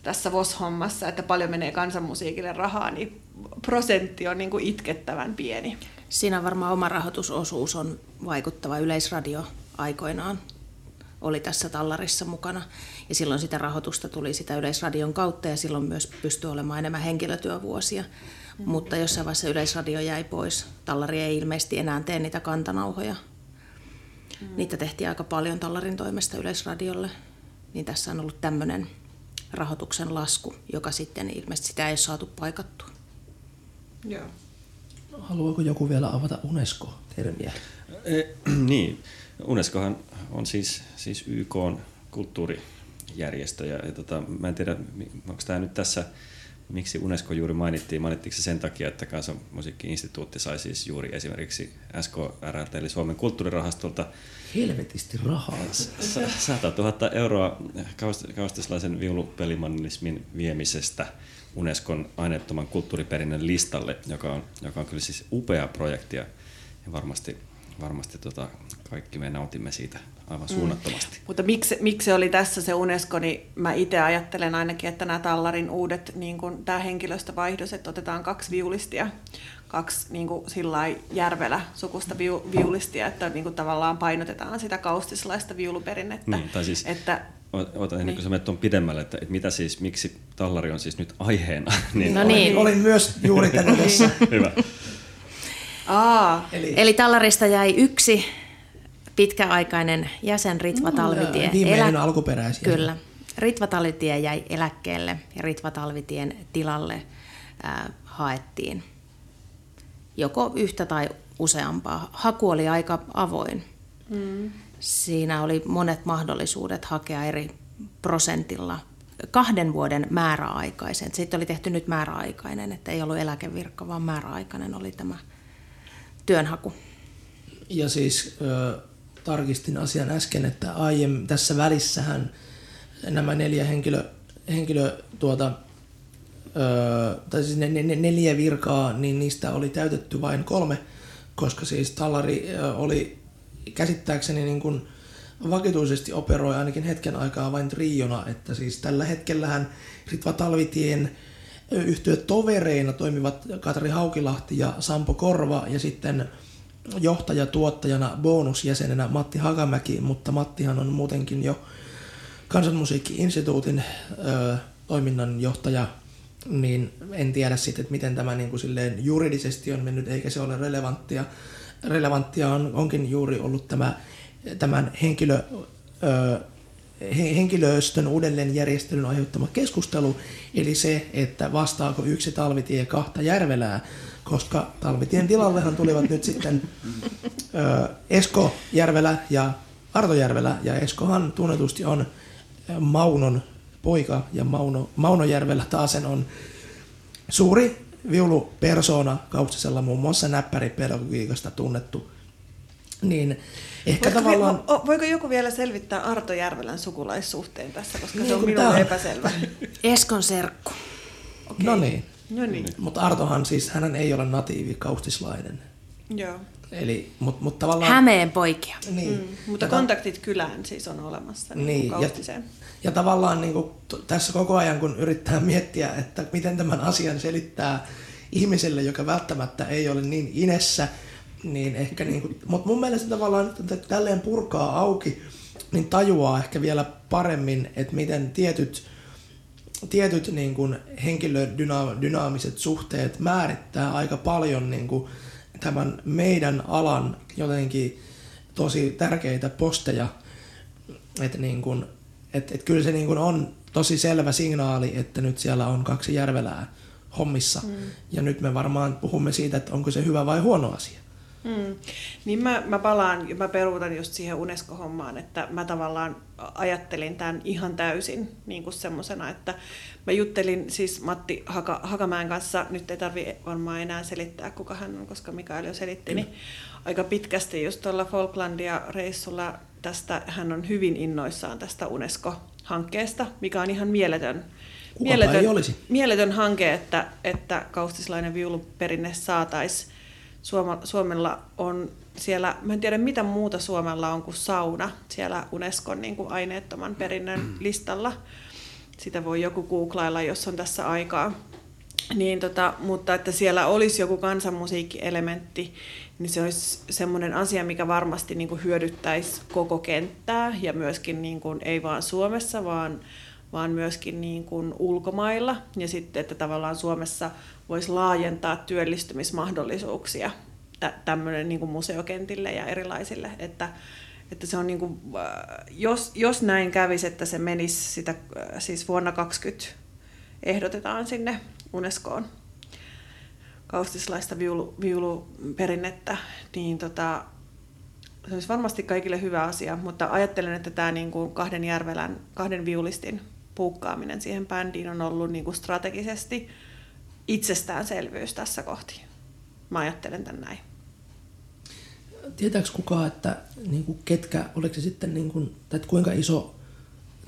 tässä V O S-hommassa, että paljon menee kansanmusiikille rahaa, niin prosentti on niinku itkettävän pieni. Siinä varmaan oma rahoitusosuus on vaikuttava. Yleisradio aikoinaan oli tässä Tallarissa mukana, ja silloin sitä rahoitusta tuli sitä Yleisradion kautta, ja silloin myös pystyi olemaan enemmän henkilötyövuosia. Mm-hmm. Mutta jossain vaiheessa Yleisradio jäi pois. Tallari ei ilmeisesti enää tee niitä kantanauhoja. Mm-hmm. Niitä tehtiin aika paljon Tallarin toimesta Yleisradiolle. Niin tässä on ollut tämmöinen rahoituksen lasku, joka sitten ilmeisesti sitä ei ole saatu paikattua. Joo. Haluaako joku vielä avata UNESCO-termiä? Eh, niin. UNESCOhan on siis, siis Y K:n kulttuurijärjestö. Ja, ja tota, mä en tiedä, onko tämä nyt tässä... Miksi UNESCO juuri mainittiin? Mainittiinko se sen takia, että Kansanmusiikki-instituutti sai siis juuri esimerkiksi S K R T, eli Suomen kulttuurirahastolta helvetisti rahaa. sata tuhatta euroa kaustislaisen viulupelimannismin viemisestä UNESCOn aineettoman kulttuuriperinnön listalle, joka on, joka on kyllä siis upea projekti, ja varmasti, varmasti tota, kaikki me nautimme siitä aivan suunnattomasti. Mm. Mutta miksi, miksi oli tässä se UNESCO, niin mä itse ajattelen ainakin, että nämä Tallarin uudet, niin kuin tämä henkilöstövaihdos, että otetaan kaksi viulistia, kaksi niin kuin sillai Järvelä sukusta viu, viulistia, että niin kuin tavallaan painotetaan sitä kaustislaista viuluperinnettä. Mm, tai siis, että, otan ennen kuin sä menet tuon pidemmälle, että, että mitä siis, miksi Tallari on siis nyt aiheena? niin no niin. Olin myös juuri tänne tässä. Hyvä. Aa, eli. eli Tallarista jäi yksi pitkäaikainen jäsen Ritva Talvitie. Viimeinen Elä... alkuperäisiä. Kyllä. Ritva Talvitie jäi eläkkeelle ja Ritva Talvitien tilalle äh, haettiin joko yhtä tai useampaa. Haku oli aika avoin. Mm. Siinä oli monet mahdollisuudet hakea eri prosentilla kahden vuoden määräaikaisen. Sitten oli tehty nyt määräaikainen, että ei ollut eläkevirkka, vaan määräaikainen oli tämä työnhaku. Ja siis ö, tarkistin asian äsken, että aiemmin tässä välissähän nämä neljä henkilö, henkilö tuota, ö, tai siis ne, ne, neljä virkaa, niin niistä oli täytetty vain kolme, koska siis Tallari ö, oli käsittääkseni niin kuin vakituisesti operoi ainakin hetken aikaa vain triona, että siis tällä hetkellähän Ritva Talvitien yhtyötovereina toimivat Katri Haukilahti ja Sampo Korva ja sitten johtaja-tuottajana bonusjäsenenä Matti Hakamäki, mutta Mattihan on muutenkin jo Kansanmusiikki-instituutin ö, toiminnanjohtaja, niin en tiedä sitten, että miten tämä niin kuin silleen juridisesti on mennyt, eikä se ole relevanttia. Relevanttia on, onkin juuri ollut tämä, tämän henkilö, ö, henkilöstön uudelleenjärjestelyn aiheuttama keskustelu, eli se, että vastaako yksi Talvitie kahta Järvelää, koska Talvitien tilallehan tulivat nyt sitten ö, Esko Järvelä ja Arto Järvelä, ja Eskohan tunnetusti on Maunon poika, ja Mauno, Mauno Järvelä taasen on suuri viulupersona Kaustisella, muun muassa näppäripedagogiikasta tunnettu. Niin, ehkä voiko, tavallaan... voiko joku vielä selvittää Arto Järvelän sukulaissuhteen tässä, koska niin, se on minulle on epäselvä. Eskon serkku. Okay. No niin. No niin. Mutta Artohan siis, hänen ei ole natiivi kaustislainen. Joo. Eli, mut, mut tavallaan... Hämeen poikia. Niin. Mm, mutta Tätä... kontaktit kylään siis on olemassa niin niin. Kaustiseen. Ja, ja tavallaan niin kuin tässä koko ajan, kun yrittää miettiä, että miten tämän asian selittää ihmiselle, joka välttämättä ei ole niin inessä, niin ehkä niin kuin... Mutta mun mielestä tavallaan nyt tälleen purkaa auki, niin tajuaa ehkä vielä paremmin, että miten tietyt... tietyt niin kuin henkilödynaamiset suhteet määrittää aika paljon niin kuin tämän meidän alan jotenkin tosi tärkeitä posteja, että niin kuin et, et kyllä se niin kuin on tosi selvä signaali, että nyt siellä on kaksi Järvelää hommissa mm. ja nyt me varmaan puhumme siitä, että onko se hyvä vai huono asia. Mm. Niin mä, mä palaan, mä peruutan just siihen UNESCO-hommaan, että mä tavallaan ajattelin tämän ihan täysin niin kuin semmosena, että mä juttelin siis Matti Haka, Hakamäen kanssa, nyt ei tarvi varmaan enää selittää kuka hän on, koska Mikael jo selitti, niin aika pitkästi just tuolla Falklandia-reissulla tästä, hän on hyvin innoissaan tästä UNESCO-hankkeesta, mikä on ihan mieletön. Mieletön, mieletön hanke, että, että kaustislainen viuluperinne saataisiin. Suomella on siellä, mä en tiedä mitä muuta Suomella on kuin sauna siellä UNESCOn niin kuin aineettoman perinnön listalla. Sitä voi joku googlailla, jos on tässä aikaa. Niin tota, mutta että siellä olisi joku kansanmusiikkielementti, niin se olisi semmoinen asia, mikä varmasti niin kuin hyödyttäisi koko kenttää ja myöskin niin kuin, ei vaan Suomessa, vaan vaan myöskin niin kuin ulkomailla, ja sitten, että tavallaan Suomessa voisi laajentaa työllistymismahdollisuuksia tämmöinen niin kuin museokentille ja erilaisille, että, että se on niin kuin, jos, jos näin kävisi, että se menisi sitä, siis vuonna kaksikymmentä ehdotetaan sinne UNESCOon kaustislaista viulu, viuluperinnettä, niin tota, se olisi varmasti kaikille hyvä asia, mutta ajattelen, että tämä niin kuin kahden Järvelän, kahden viulistin puukkaaminen siihen bändiin on ollut niin kuin strategisesti itsestäänselvyys tässä kohti. Mä ajattelen tämän näin. Tietääks kukaan, että niin kuin ketkä, oliko se sitten, niin kuin, tai kuinka iso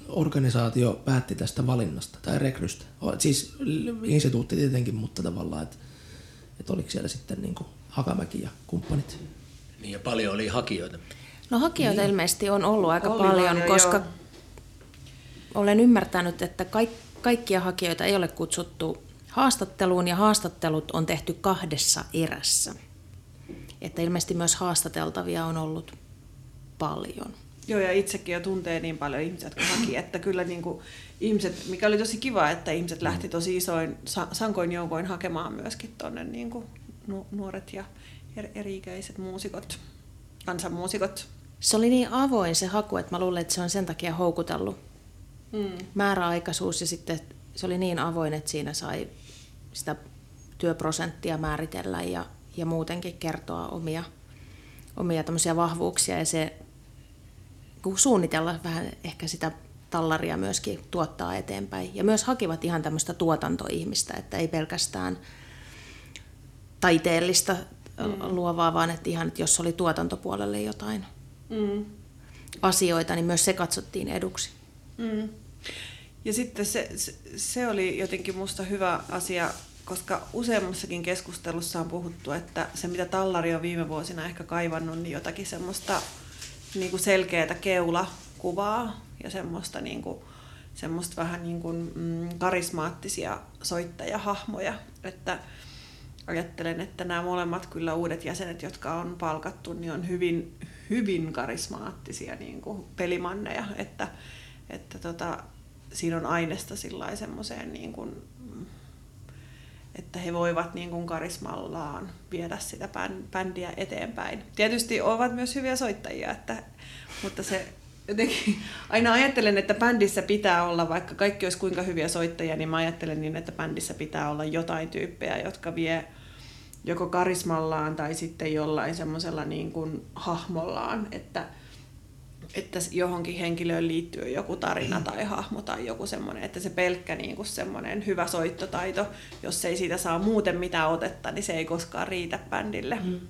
organisaatio päätti tästä valinnasta tai rekrystä? Siis instituutti tietenkin, mutta tavallaan, että, että oliko siellä sitten niin kuin Hakamäki ja kumppanit? Niin ja paljon oli hakijoita. No hakijoita niin. Ilmeisesti on ollut aika Oli paljon, jo, koska jo. Olen ymmärtänyt, että kaik- kaikkia hakijoita ei ole kutsuttu haastatteluun ja haastattelut on tehty kahdessa erässä. Että ilmeisesti myös haastateltavia on ollut paljon. Joo, ja itsekin jo tuntee niin paljon ihmisiä, jotka haki, että kyllä niin kuin ihmiset, mikä oli tosi kiva, että ihmiset lähti tosi isoin, sankoin joukoin hakemaan myöskin tuonne niin kuin nuoret ja eri-ikäiset muusikot, kansanmuusikot. Se oli niin avoin se haku, että mä luulen, että se on sen takia houkutellut mm. määräaikaisuus ja sitten se oli niin avoin, että siinä sai sitä työprosenttia määritellä ja, ja muutenkin kertoa omia, omia tämmöisiä vahvuuksia ja se suunnitella vähän ehkä sitä tallaria myöskin tuottaa eteenpäin. Ja myös hakivat ihan tämmöistä tuotantoihmistä, että ei pelkästään taiteellista mm. luovaa, vaan että ihan, että jos oli tuotantopuolelle jotain mm. asioita, niin myös se katsottiin eduksi. Mm. Ja sitten se, se, se oli jotenkin musta hyvä asia, koska useammassakin keskustelussa on puhuttu, että se mitä tallari on viime vuosina ehkä kaivannut, niin jotakin semmoista niin kuin selkeätä keulakuvaa ja semmoista, niin kuin, semmoista vähän niin kuin, mm, karismaattisia soittajahahmoja. Että ajattelen, että nämä molemmat kyllä uudet jäsenet, jotka on palkattu, niin on hyvin, hyvin karismaattisia niin kuin pelimanneja. Että, että tota, siinä on ainesta sillai semmoiseen, niin kuin, että he voivat niin kuin karismallaan viedä sitä bändiä eteenpäin. Tietysti ovat myös hyviä soittajia, että, mutta se jotenkin, aina ajattelen, että bändissä pitää olla, vaikka kaikki olisi kuinka hyviä soittajia, niin mä ajattelen niin, että bändissä pitää olla jotain tyyppejä, jotka vie joko karismallaan tai sitten jollain semmoisella niin kuin hahmollaan, että, että johonkin henkilöön liittyy joku tarina tai hahmo tai joku semmoinen, että se pelkkä niin kuin semmoinen hyvä soittotaito, jos ei siitä saa muuten mitään otetta, niin se ei koskaan riitä bändille. Mm.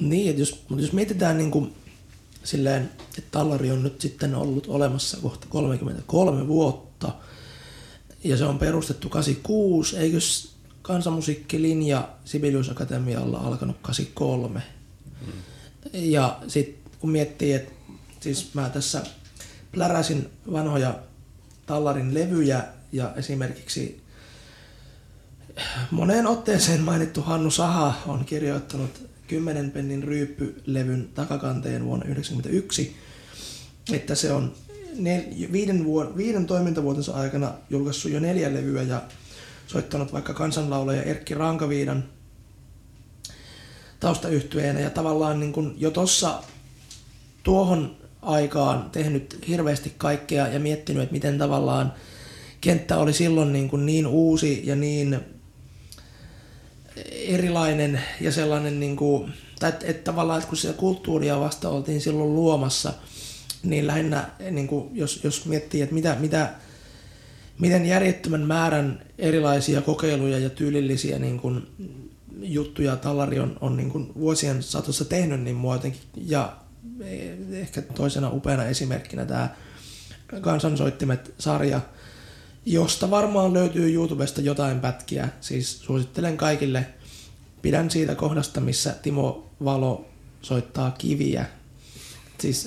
Niin, että jos, jos mietitään niin kuin silleen, että tallari on nyt sitten ollut olemassa kohta kolmekymmentäkolme vuotta ja se on perustettu kahdeksankymmentäkuusi, eikö kansanmusiikkilinja Sibelius-Akatemialla alkanut kahdeksankymmentäkolme? Mm. Ja sitten kun miettii, että siis mä tässä pläräsin vanhoja tallarin levyjä ja esimerkiksi moneen otteeseen mainittu Hannu Saha on kirjoittanut kymmenen pennin ryyppylevyn takakanteen vuonna yhdeksänkymmentäyksi, että se on nel- viiden, vuod- viiden toimintavuotensa aikana julkaissut jo neljä levyä ja soittanut vaikka kansanlaulaja Erkki Rankaviidan taustayhtyeenä ja tavallaan niin kun jo tuossa tuohon aikaan tehnyt hirveästi kaikkea ja miettinyt, että miten tavallaan kenttä oli silloin niin, kun niin uusi ja niin erilainen ja sellainen, niin kuin, tai että, että tavallaan että kun sitä kulttuuria vasta oltiin silloin luomassa, niin lähinnä, niin kuin, jos, jos miettii, että mitä, mitä, miten järjettömän määrän erilaisia kokeiluja ja tyylillisiä niin kuin, juttuja tallari on, on niin kuin, vuosien saatossa tehnyt, niin mua jotenkin, ja ehkä toisena upeana esimerkkinä tämä Kansansoittimet-sarja, josta varmaan löytyy YouTubesta jotain pätkiä. Siis suosittelen kaikille. Pidän siitä kohdasta, missä Timo Valo soittaa kiviä. Siis,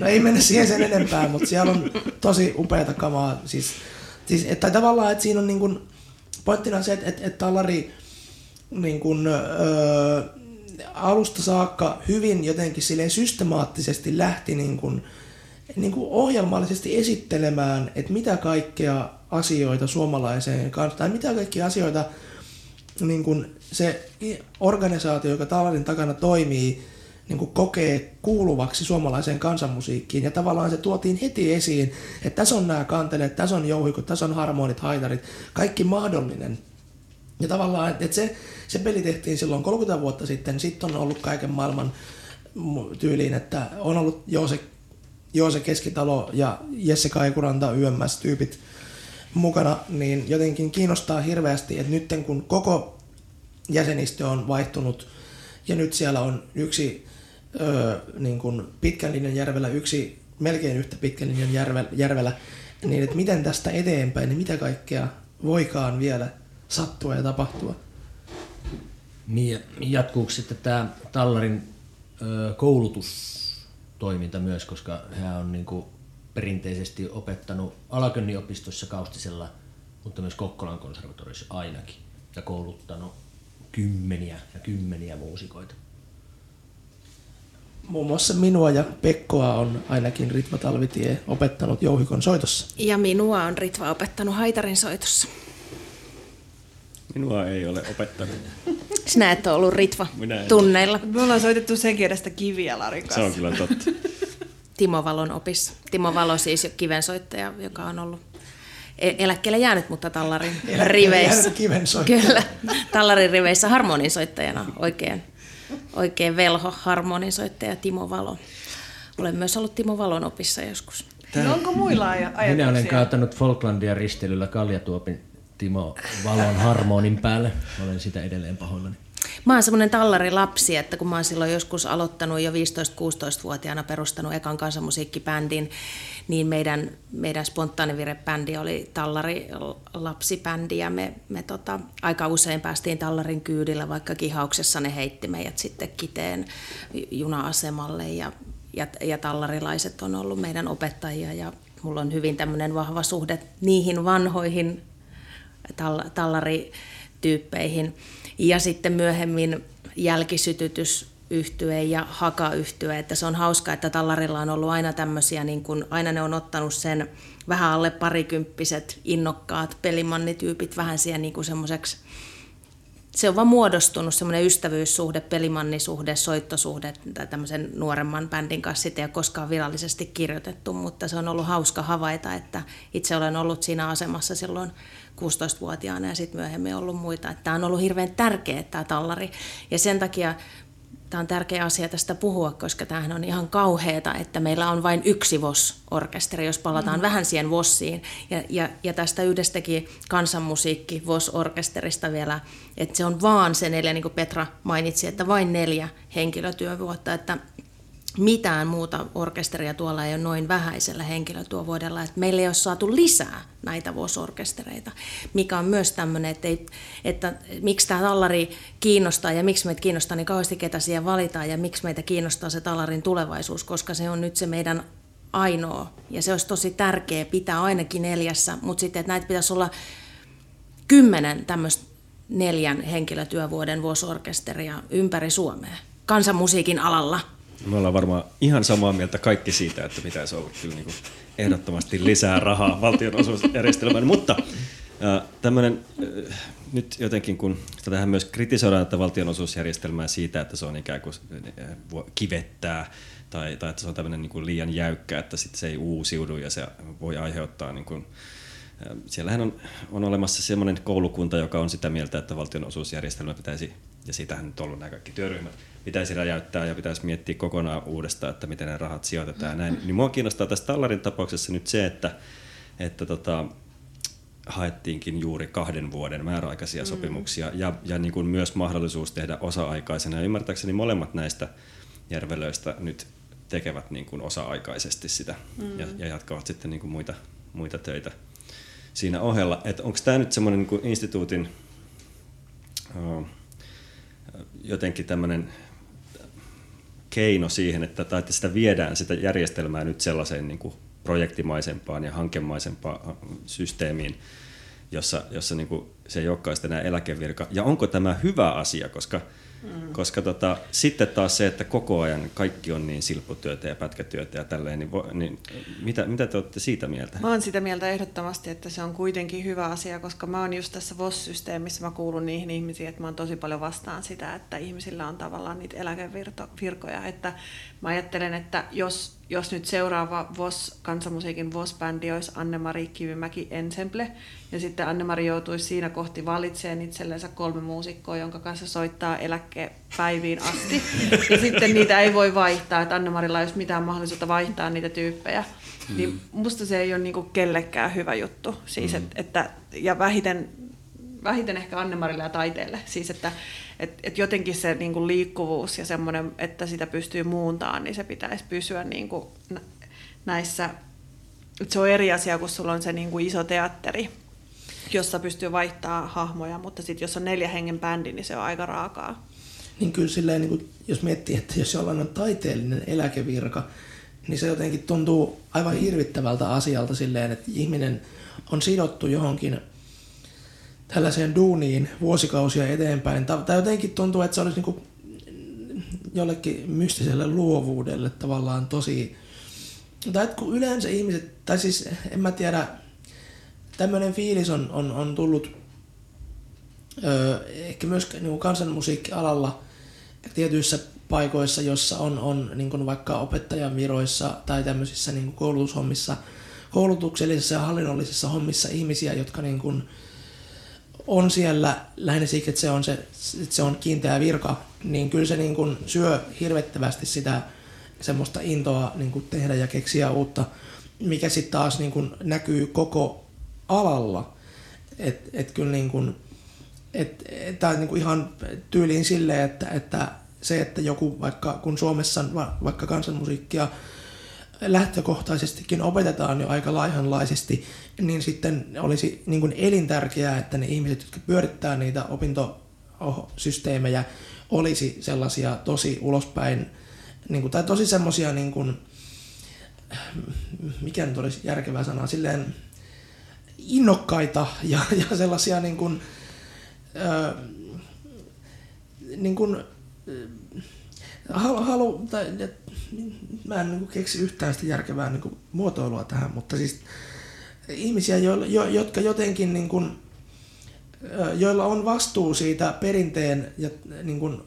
no ei mennä siihen sen enempää, mutta siellä on tosi upeata kamaa. Siis, siis, että tavallaan, että siinä on niin kuin, pointtina se, että, että tallari niin kuin, öö, alusta saakka hyvin jotenkin silleen systemaattisesti lähti niin kuin, Niin kuin ohjelmallisesti esittelemään, että mitä kaikkea asioita suomalaiseen kanssa, tai mitä kaikkia asioita niin kuin se organisaatio, joka tallarin takana toimii, niin kuin kokee kuuluvaksi suomalaiseen kansanmusiikkiin. Ja tavallaan se tuotiin heti esiin, että tässä on nämä kanteleet, tässä on jouhikot, tässä on harmonit, haitarit, kaikki mahdollinen. Ja tavallaan, että se, se peli tehtiin silloin kolmekymmentä vuotta sitten, sitten on ollut kaiken maailman tyyliin, että on ollut jo se Joo, se Keskitalo ja Jesse Kaikuranta, Y M S-tyypit mukana, niin jotenkin kiinnostaa hirveästi, että nytten kun koko jäsenistö on vaihtunut ja nyt siellä on yksi öö, niin kuin pitkän linjan järvellä, yksi melkein yhtä pitkän linjan järve, järvellä, niin että miten tästä eteenpäin, niin mitä kaikkea voikaan vielä sattua ja tapahtua? Niin, jatkuuko sitten tämä Tallarin ö, koulutustoiminta myös, koska hän on niinku perinteisesti opettanut Alakönnin opistossa Kaustisella, mutta myös Kokkolan konservatoriossa ainakin, ja kouluttanut kymmeniä ja kymmeniä muusikoita. Muun muassa minua ja Pekkoa on ainakin Ritva Talvitie opettanut jouhikon soitossa. Ja minua on Ritva opettanut haitarin soitossa. Minua ei ole opettanut. Sinä et ole ollut Ritva tunneilla. Me ollaan soitettu sen kiedestä kiviä Larin kanssa. Se on kyllä totta. Timo Valon opissa. Timo Valo siis kivensoittaja, joka on ollut eläkkeelle jäänyt, mutta Tallarin riveissä. Kyllä, Tallarin riveissä harmoninsoittajana oikein. Oikein velho harmoninsoittaja Timo Valo. Olen myös ollut Timo Valon opissa joskus. Tää... Onko muilla ajatuksia? Minä olen kaatanut Falklandia risteilyllä kaljatuopin Timo Valon harmonin päälle. Olen sitä edelleen pahoillani. Mä oon semmoinen tallarilapsi, että kun mä oon silloin joskus aloittanut jo viisitoista-kuusitoistavuotiaana perustanut ekan kansanmusiikkibändin, niin meidän, meidän spontaanivirebändi oli tallarilapsibändi ja me, me tota, aika usein päästiin tallarin kyydillä, vaikka kihauksessa ne heitti meidät sitten Kiteen juna-asemalle ja, ja, ja tallarilaiset on ollut meidän opettajia ja mulla on hyvin tämmöinen vahva suhde niihin vanhoihin tall- tallarityyppeihin. Ja sitten myöhemmin jälkisytytysyhtye ja hakayhtye, että se on hauska, että tallarilla on ollut aina tämmöisiä, niin kuin, aina ne on ottanut sen vähän alle parikymppiset innokkaat pelimannityypit vähän siihen niin kuin semmoiseksi, se on vaan muodostunut semmoinen ystävyyssuhde, pelimannisuhde, soittosuhde tämmöisen nuoremman bändin kanssa, sitä ei ole koskaan virallisesti kirjoitettu, mutta se on ollut hauska havaita, että itse olen ollut siinä asemassa silloin kuusitoistavuotiaana ja sitten myöhemmin ollut muita. Tämä on ollut hirveän tärkeä tämä tallari ja sen takia tämä on tärkeä asia tästä puhua, koska tämähän on ihan kauheata, että meillä on vain yksi V O S-orkesteri, jos palataan mm. vähän siihen V O Siin ja, ja, ja tästä yhdestäkin kansanmusiikki V O S-orkesterista vielä, että se on vaan se neljä, niin kuin Petra mainitsi, että vain neljä henkilötyövuotta, että mitään muuta orkesteria tuolla ei ole noin vähäisellä henkilötyövuodella, että meillä ei ole saatu lisää näitä V O S-orkestereita, mikä on myös tämmöinen, että, ei, että miksi tämä tallari kiinnostaa ja miksi meitä kiinnostaa niin kauheasti, ketä siihen valitaan ja miksi meitä kiinnostaa se tallarin tulevaisuus, koska se on nyt se meidän ainoa ja se olisi tosi tärkeä pitää ainakin neljässä, mutta sitten, että näitä pitäisi olla kymmenen tämmöistä neljän henkilötyövuoden V O S-orkesteria ympäri Suomea kansanmusiikin alalla. Me ollaan varmaan ihan samaa mieltä kaikki siitä, että pitäisi olla kyllä niin kuin ehdottomasti lisää rahaa valtionosuusjärjestelmään, mutta äh, tämmöinen äh, nyt jotenkin, kun tähän myös kritisoidaan tätä valtionosuusjärjestelmää siitä, että se on ikään kuin äh, kivettää tai, tai että se on tämmöinen niin kuin liian jäykkä, että sit se ei uusiudu ja se voi aiheuttaa niin kuin, äh, siellähän on, on olemassa semmoinen koulukunta, joka on sitä mieltä, että valtionosuusjärjestelmä pitäisi, ja siitähän nyt on ollut nämä kaikki työryhmät, pitäisi räjäyttää ja pitäisi miettiä kokonaan uudestaan, että miten ne rahat sijoitetaan ja näin. Niin mua kiinnostaa tässä tallarin tapauksessa nyt se, että, että tota, haettiinkin juuri kahden vuoden määräaikaisia mm. sopimuksia ja, ja niin kuin myös mahdollisuus tehdä osa-aikaisena. Ja ymmärtääkseni molemmat näistä järvelöistä nyt tekevät niin kuin osa-aikaisesti sitä mm. ja, ja jatkavat sitten niin kuin muita, muita töitä siinä ohella. Että onko tämä nyt semmoinen niin kuin instituutin oh, jotenkin tämmöinen keino siihen, että, tai että sitä viedään sitä järjestelmää nyt sellaiseen niin kuin projektimaisempaan ja hankemaisempaan systeemiin, jossa, jossa niin kuin se ei olekaan sitten enää eläkevirka. Ja onko tämä hyvä asia, koska, mm. koska tota, sitten taas se, että koko ajan kaikki on niin silpputyötä ja pätkätyötä ja tälleen, niin, vo, niin mitä, mitä te olette siitä mieltä? Mä oon sitä mieltä ehdottomasti, että se on kuitenkin hyvä asia, koska mä oon just tässä V O S-systeemissä, mä kuulun niihin ihmisiin, että mä oon tosi paljon vastaan sitä, että ihmisillä on tavallaan niitä eläkevirkoja, että mä ajattelen, että jos Jos nyt seuraava V O S, kansanmusiikin V O S-bändi olisi Anne-Mari Kivimäki Ensemble, ja sitten Anne-Mari joutuisi siinä kohti valitsemaan itsellensä kolme muusikkoa, jonka kanssa soittaa eläkkepäiviin asti, ja sitten niitä ei voi vaihtaa, että Anne-Marilla ei olisi mitään mahdollisuutta vaihtaa niitä tyyppejä. Niin musta se ei ole niinku kellekään hyvä juttu, siis et, että, ja vähiten, vähiten ehkä Anne-Marille ja taiteelle, siis että Että et jotenkin se niinku liikkuvuus ja semmoinen, että sitä pystyy muuntaan, niin se pitäisi pysyä niinku näissä. Et se on eri asia, kun sulla on se niinku iso teatteri. jossa pystyy vaihtaa hahmoja, mutta sitten jos on neljä hengen bändi, niin se on aika raakaa. Niin kyllä silleen, niin kun, jos miettii, että jos jollain on taiteellinen eläkevirka, niin se jotenkin tuntuu aivan hirvittävältä asialta silleen, että ihminen on sidottu johonkin tällaiseen duuniin vuosikausia eteenpäin. Tai jotenkin tuntuu, että se olisi niin kuin jollekin mystiselle luovuudelle tavallaan tosi... Tai että kun yleensä ihmiset, tai siis en mä tiedä, tämmöinen fiilis on, on, on tullut öö, ehkä myös niin kansanmusiikkialalla tietyissä paikoissa, jossa on, on niin kuin vaikka opettajan viroissa tai tämmöisissä niin kuin koulutushommissa, koulutuksellisissa ja hallinnollisissa hommissa ihmisiä, jotka niin kuin on siellä lähinnä siksi, että se on, se, se on kiinteä virka, niin kyllä se niin kuin syö hirvettävästi sitä semmoista intoa niin kuin tehdä ja keksiä uutta, mikä sitten taas niin kuin näkyy koko alalla. Että et kyllä niin kuin, et, et, tää niin kuin ihan tyyliin silleen, että, että se, että joku vaikka, kun Suomessa va, vaikka kansanmusiikkia lähtökohtaisestikin opetetaan jo aika laihanlaisesti, niin sitten olisi niin kuin elintärkeää, että ne ihmiset, jotka pyörittää niitä opintosysteemejä, olisi sellaisia tosi ulospäin, niin kuin, tai tosi semmoisia, niin kuin, mikä nyt olisi järkevää sanaa, silleen innokkaita ja, ja sellaisia niin kuin, äh, niin kuin, äh, halu, halu, tai, ja, mä en niin kuin keksi yhtään sitä järkevää niin kuin muotoilua tähän, mutta siis ihmisiä, joilla, jo, jotka jotenkin, niin kuin, joilla on vastuu siitä perinteen ja niin kuin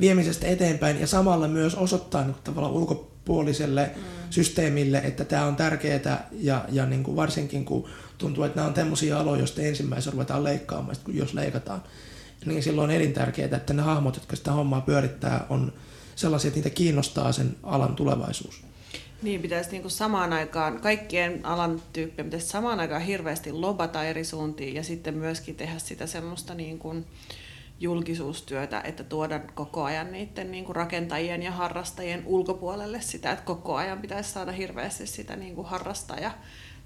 viemisestä eteenpäin ja samalla myös osoittaa niin kuin tavallaan ulkopuoliselle mm. systeemille, että tämä on tärkeää ja, ja niin kuin varsinkin kun tuntuu, että nämä on tämmöisiä aloja, joista ensimmäisenä ruvetaan leikkaamaan, kun jos leikataan, niin silloin on elintärkeää, että ne hahmot, jotka sitä hommaa pyörittää, on sellaisia, että niitä kiinnostaa sen alan tulevaisuus. Niin, pitäisi niin kuin samaan aikaan, kaikkien alan tyyppien pitäisi samaan aikaan hirveästi lobata eri suuntiin ja sitten myöskin tehdä sitä semmoista niin kuin julkisuustyötä, että tuoda koko ajan niiden niin kuin rakentajien ja harrastajien ulkopuolelle sitä, että koko ajan pitäisi saada hirveästi sitä niin kuin harrastaja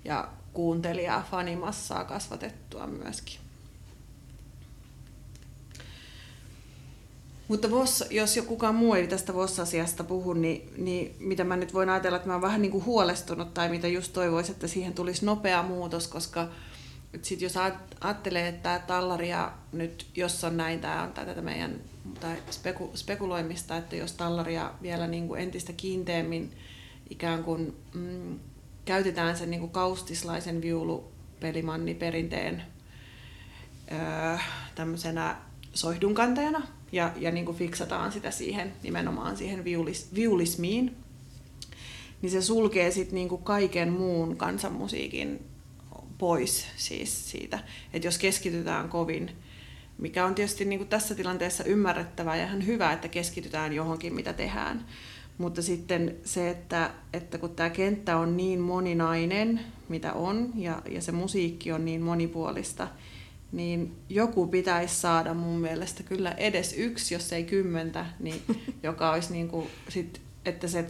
ja kuuntelijaa, fanimassaa kasvatettua myöskin. Mutta V O S, jos kukaan muu ei tästä V O S-asiasta puhu, niin, niin mitä mä nyt voin ajatella, että mä oon vähän niin kuin huolestunut tai mitä just toivoisin, että siihen tulisi nopea muutos, koska sit jos ajattelee, että Tallaria nyt, jos on näin, tämä on tätä meidän tai speku, spekuloimista, että jos Tallaria vielä niin kuin entistä kiinteämmin ikään kuin mm, käytetään sen niin kuin kaustislaisen viulupelimanni-perinteen öö, tämmöisenä soihdunkantajana, ja, ja niin kuin fiksataan sitä siihen, nimenomaan siihen viulis, viulismiin, niin se sulkee sitten niin kuin kaiken muun kansanmusiikin pois siis siitä, että jos keskitytään kovin, mikä on tietysti niin kuin tässä tilanteessa ymmärrettävää ja ihan hyvä, että keskitytään johonkin, mitä tehdään, mutta sitten se, että, että kun tämä kenttä on niin moninainen, mitä on, ja, ja se musiikki on niin monipuolista, niin joku pitäisi saada mun mielestä kyllä edes yksi, jos ei kymmentä, niin joka olisi niin kuin sit, että se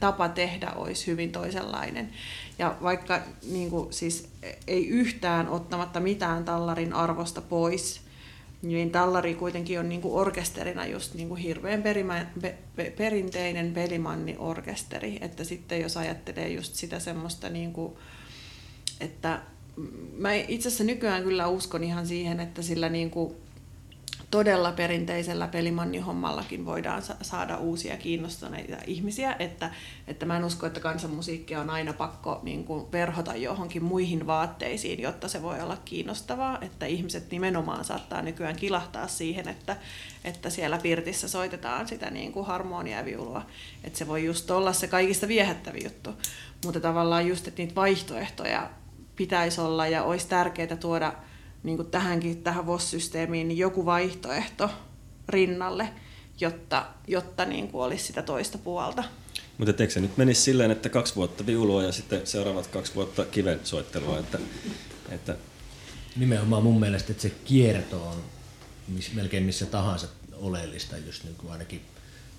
tapa tehdä olisi hyvin toisenlainen. Ja vaikka niin kuin siis ei yhtään ottamatta mitään Tallarin arvosta pois, niin Tallari kuitenkin on niin kuin orkesterina just niin kuin hirveän perimä, pe, pe, perinteinen pelimanniorkesteri, että sitten jos ajattelee just sitä semmoista, niin kuin, että mä itse asiassa nykyään kyllä uskon ihan siihen, että sillä niin kuin todella perinteisellä pelimannihommallakin voidaan saada uusia kiinnostuneita ihmisiä, että, että mä en usko, että kansanmusiikkia on aina pakko niin kuin verhota johonkin muihin vaatteisiin, jotta se voi olla kiinnostavaa, että ihmiset nimenomaan saattaa nykyään kilahtaa siihen, että, että siellä pirtissä soitetaan sitä niin kuin harmoniaviulua, että se voi just olla se kaikista viehättävin juttu, mutta tavallaan just, että niitä vaihtoehtoja pitäisi olla ja olisi tärkeää tuoda niin kuin tähänkin, tähän V O S-systeemiin niin joku vaihtoehto rinnalle, jotta, jotta niin kuin olisi sitä toista puolta. Mutta eikö se nyt menisi silleen, että kaksi vuotta viulua ja sitten seuraavat kaksi vuotta kiven soittelua? Että, että... Nimenomaan mun mielestä, että se kierto on miss, melkein missä tahansa oleellista, just niin kuin ainakin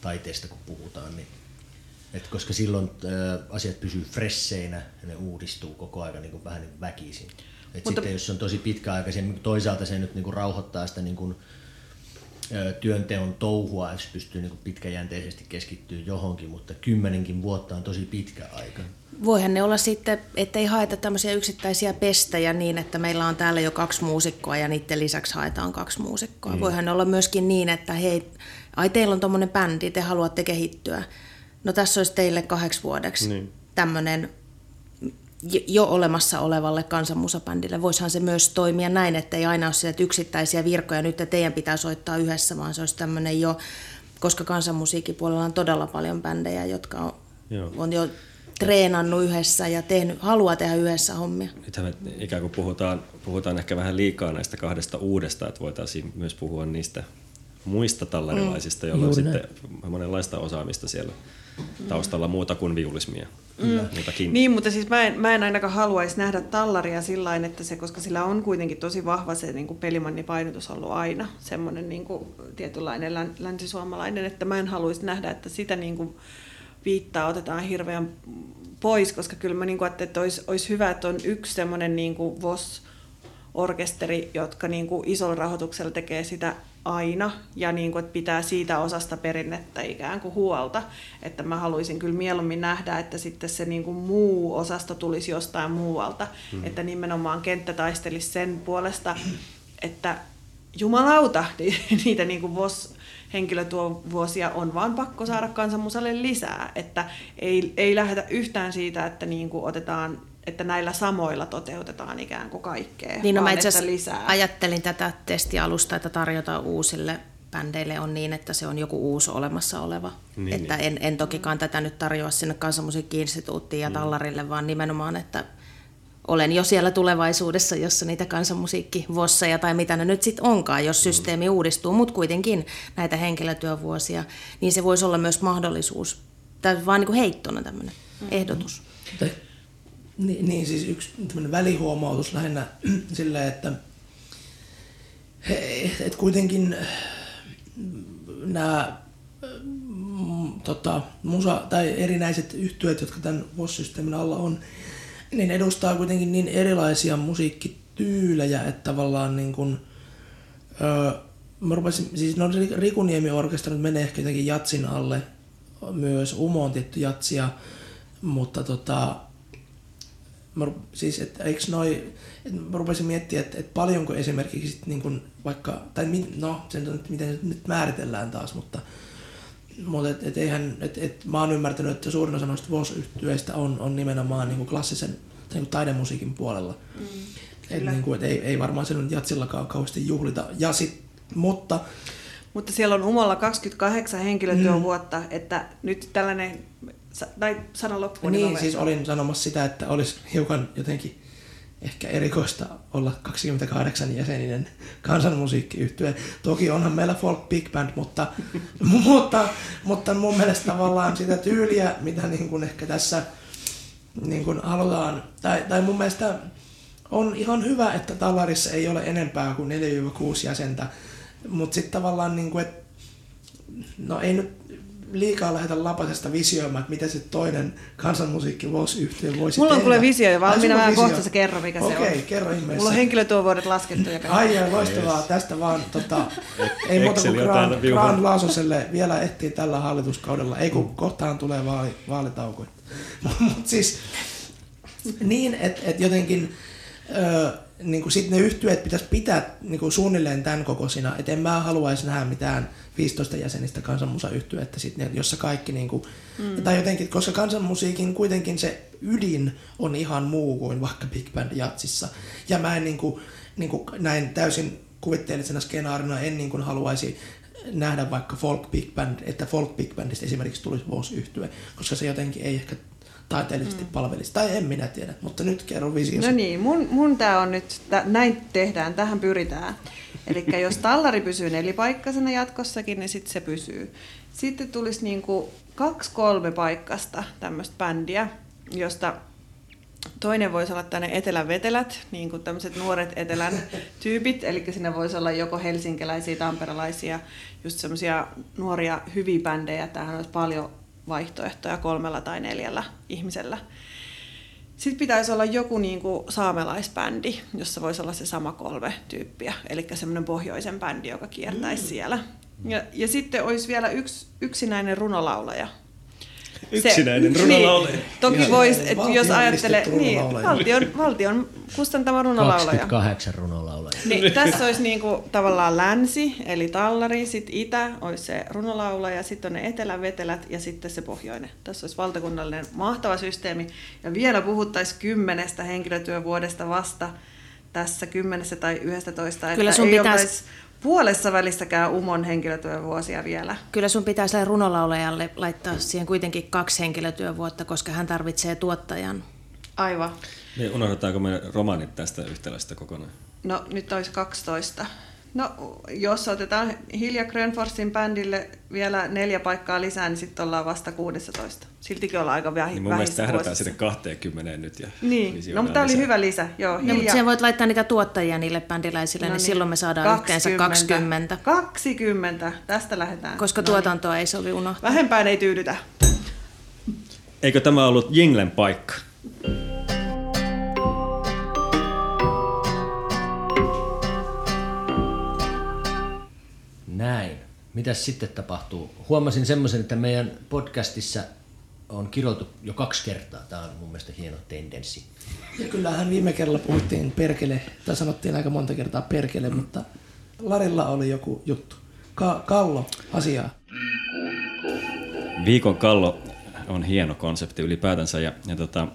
taiteesta kun puhutaan, niin Et koska silloin äh, asiat pysyy fresseinä ja ne uudistuu koko ajan niin vähän niin väkisin. Et mutta... Sitten jos on tosi pitkäaikaisen, toisaalta se nyt niin rauhoittaa sitä niin äh, työnteon touhua, jos pystyy niin pitkäjänteisesti keskittyä johonkin, mutta kymmenenkin vuotta on tosi pitkä aika. Voihan ne olla sitten, ettei haeta tämmöisiä yksittäisiä pestejä niin, että meillä on täällä jo kaksi muusikkoa ja niiden lisäksi haetaan kaksi muusikkoa. Mm. Voihan ne olla myöskin niin, että hei, ai teillä on tommoinen bändi, te haluatte kehittyä. No tässä olisi teille kahdeksi vuodeksi niin tämmöinen jo olemassa olevalle kansanmusabändille. Voisihan se myös toimia näin, että ei aina ole sieltä yksittäisiä virkoja nyt, että teidän pitää soittaa yhdessä, vaan se olisi tämmöinen jo, koska kansanmusiikin puolella on todella paljon bändejä, jotka on, on jo treenannut yhdessä ja tehnyt, haluaa tehdä yhdessä hommia. Nythän me ikään kuin puhutaan, puhutaan ehkä vähän liikaa näistä kahdesta uudesta, että voitaisiin myös puhua niistä muista tallarilaisista, joilla on sitten monenlaista osaamista siellä taustalla muuta kuin viulismia. Mm. Niin, mutta siis mä en, mä en ainakaan haluaisi nähdä tallaria sillain, että se, koska sillä on kuitenkin tosi vahva se niin kuin pelimannipainotus ollut aina, semmoinen niin kuin tietynlainen län, länsisuomalainen, että mä en haluaisi nähdä, että sitä niin kuin viittaa otetaan hirveän pois, koska kyllä mä niin kuin ajattelin, että olisi, olisi hyvä, että on yksi semmoinen niin kuin V O S-orkesteri, jotka niin kuin isolla rahoituksella tekee sitä aina ja niin kuin, että pitää siitä osasta perinnettä ikään kuin huolta, että mä haluaisin kyllä mieluummin nähdä, että sitten se niin kuin muu osasto tulisi jostain muualta, mm. että nimenomaan kenttä taistelisi sen puolesta, että jumalauta, niitä niin kuin V O S-henkilötyövuosia on vaan pakko saada kansanmusalle lisää, että ei, ei lähdetä yhtään siitä, että niin kuin otetaan että näillä samoilla toteutetaan ikään kuin kaikkea, niin no, vaan että lisää. Ajattelin tätä testialusta, että tarjotaan uusille bändeille on niin, että se on joku uusi olemassa oleva. Niin, että niin. En, en tokikaan tätä nyt tarjoa sinne Kansanmusiikki-instituuttiin ja mm. tallarille, vaan nimenomaan, että olen jo siellä tulevaisuudessa, jossa niitä kansanmusiikkivosseja tai mitä ne nyt sitten onkaan, jos systeemi mm. uudistuu, mutta kuitenkin näitä henkilötyövuosia, niin se voisi olla myös mahdollisuus. Tämä on vaan niin kuin heittona tämmöinen mm. ehdotus. Mm. Niin, niin siis yksi tämmöinen välihuomautus lähinnä silleen, että et kuitenkin nämä tota, musa- tai erinäiset yhtyöt, jotka tämän V O S-systeemin alla on, niin edustaa kuitenkin niin erilaisia musiikkityylejä, että tavallaan niin kuin, ö, mä rupesin, siis no Rikuniemi-orkesteri menee ehkä jotenkin jatsin alle, myös Umo on tietty jatsia, mutta tota Mä, siis, et, eiks noi, et mä rupesin miettimään, että et paljonko esimerkiksi sit niinku vaikka, tai mit, no, sen, miten se nyt määritellään taas, mutta, mutta et, et eihän, et, et, mä oon ymmärtänyt, että suurin osa noista V O S-yhtyeistä on, on nimenomaan niinku klassisen niinku taidemusiikin puolella. Mm, et, niinku, et ei, ei varmaan sen nyt jatsillakaan kauheasti juhlita. Ja sit, mutta, mutta siellä on Umolla kaksikymmentäkahdeksan henkilötyövuotta, mm. että nyt tällainen... Tai sanon loppuun. Niin, siis olin sanomassa sitä, että olisi hiukan jotenkin ehkä erikoista olla kaksikymmentäkahdeksan jäseninen kansanmusiikkiyhtye. Toki onhan meillä folk big band, mutta, mutta, mutta mun mielestä tavallaan sitä tyyliä, mitä niin kuin ehkä tässä niin kuin halutaan, tai, tai mun mielestä on ihan hyvä, että tallarissa ei ole enempää kuin neljä kuusi jäsentä, mutta sitten tavallaan, niin kuin, että no ei nyt liikaa lähdetään lapasesta visioimaan, että mitä se toinen kansanmusiikki V O S-yhtye voisi tehdä. Mulla on kuule visio jo valmiina, mä en kohta kerro mikä se on. Okei, kerro ihmeessä. Mulla on henkilötyövuodet laskettu. Ai jää, loistavaa. Tästä vaan, tota, ei muuta kuin Grahn-Laasoselle vielä ehtii tällä hallituskaudella. Ei kun kohtaan tulee vaali, vaalitauko. Mutta siis niin, että et jotenkin ö, niinku sit ne yhtyeet pitäisi pitää niinku suunnilleen tämän kokoisina. Et en mä haluaisi nähdä mitään viisitoista jäsenistä kansanmusayhtyä, että sitten jossa kaikki niinku mm. tai jotenkin, koska kansanmusiikin kuitenkin se ydin on ihan muu kuin vaikka big band jatsissa. Ja mä en niinku, niinku näin täysin kuvitteellisena skenaarina en niinku haluaisi nähdä vaikka folk big band, että folk big bandista esimerkiksi tulisi V O S-yhtye, koska se jotenkin ei ehkä taiteellisesti mm. palvelisi. Tai en minä tiedä, mutta nyt kerron visiosta. No niin, mun, mun tää on nyt, tä, näin tehdään, tähän pyritään. Elikkä jos tallari pysyy nelipaikkaisena jatkossakin, niin sitten se pysyy. Sitten tulisi niinku kaksi kolme paikkaista tämmöistä bändiä, josta toinen voisi olla tänne Etelän vetelät, niin kuin tämmöiset nuoret Etelän tyypit, eli siinä voisi olla joko helsinkiläisiä, tamperalaisia, just semmoisia nuoria hyviä bändejä. Tämähän olisi paljon vaihtoehtoja kolmella tai neljällä ihmisellä. Sitten pitäisi olla joku niin kuin saamelaisbändi, jossa voisi olla se sama kolme tyyppiä, eli semmoinen pohjoisen bändi, joka kiertäisi mm. siellä. Ja, ja sitten olisi vielä yksi yksinäinen runolaulaja. Yksinäinen se, runolaulaja. Niin, toki voisi, että jos ajattelee, niin, valtion, valtion kustantama runolaulaja. kaksikymmentäkahdeksan runolaulajaa. Niin, tässä olisi niin kuin tavallaan länsi, eli Tallari, sitten itä olisi se runolaulaja, sitten on ne etelävetelät ja sitten se pohjoinen. Tässä olisi valtakunnallinen mahtava systeemi. Ja vielä puhuttaisiin kymmenestä henkilötyövuodesta vasta tässä kymmenessä tai yhdestätoista, että ei pitäisi... olisi... Puolessa välissäkään Umon henkilötyövuosia vielä. Kyllä sun pitää sille runolaulajalle laittaa siihen kuitenkin kaksi henkilötyövuotta, koska hän tarvitsee tuottajan. Aivan. Niin unohdetaanko me romanit tästä yhtälöstä kokonaan? No nyt olisi kaksitoista. No jos otetaan Hilja Grönforsin bändille vielä neljä paikkaa lisää, niin sitten ollaan vasta kuusitoista. Siltikin ollaan aika vähissä niin mun mielestä tähdätään vuosissa. Sinne kaksikymmentä nyt. Ja niin, no mutta tämä oli hyvä lisä. Joo, no, mutta siihen voit laittaa niitä tuottajia niille bändiläisille, no, niin, niin silloin me saadaan kaksikymmentä. Yhteensä kaksikymmentä. kaksikymmentä, tästä lähdetään. Koska no, tuotantoa ei sovi unohtaa. Vähempään ei tyydytä. Eikö tämä ollut jinglen paikka? Näin. Mitäs sitten tapahtuu? Huomasin semmoisen, että meidän podcastissa on kirjoitu jo kaksi kertaa. Tämä on mun mielestä hieno tendenssi. Ja kyllähän viime kerralla puhuttiin perkele, tai sanottiin aika monta kertaa perkele, mutta Larilla oli joku juttu. Ka- kallo asiaa. Viikon kallo on hieno konsepti ylipäätänsä ja, ja tota,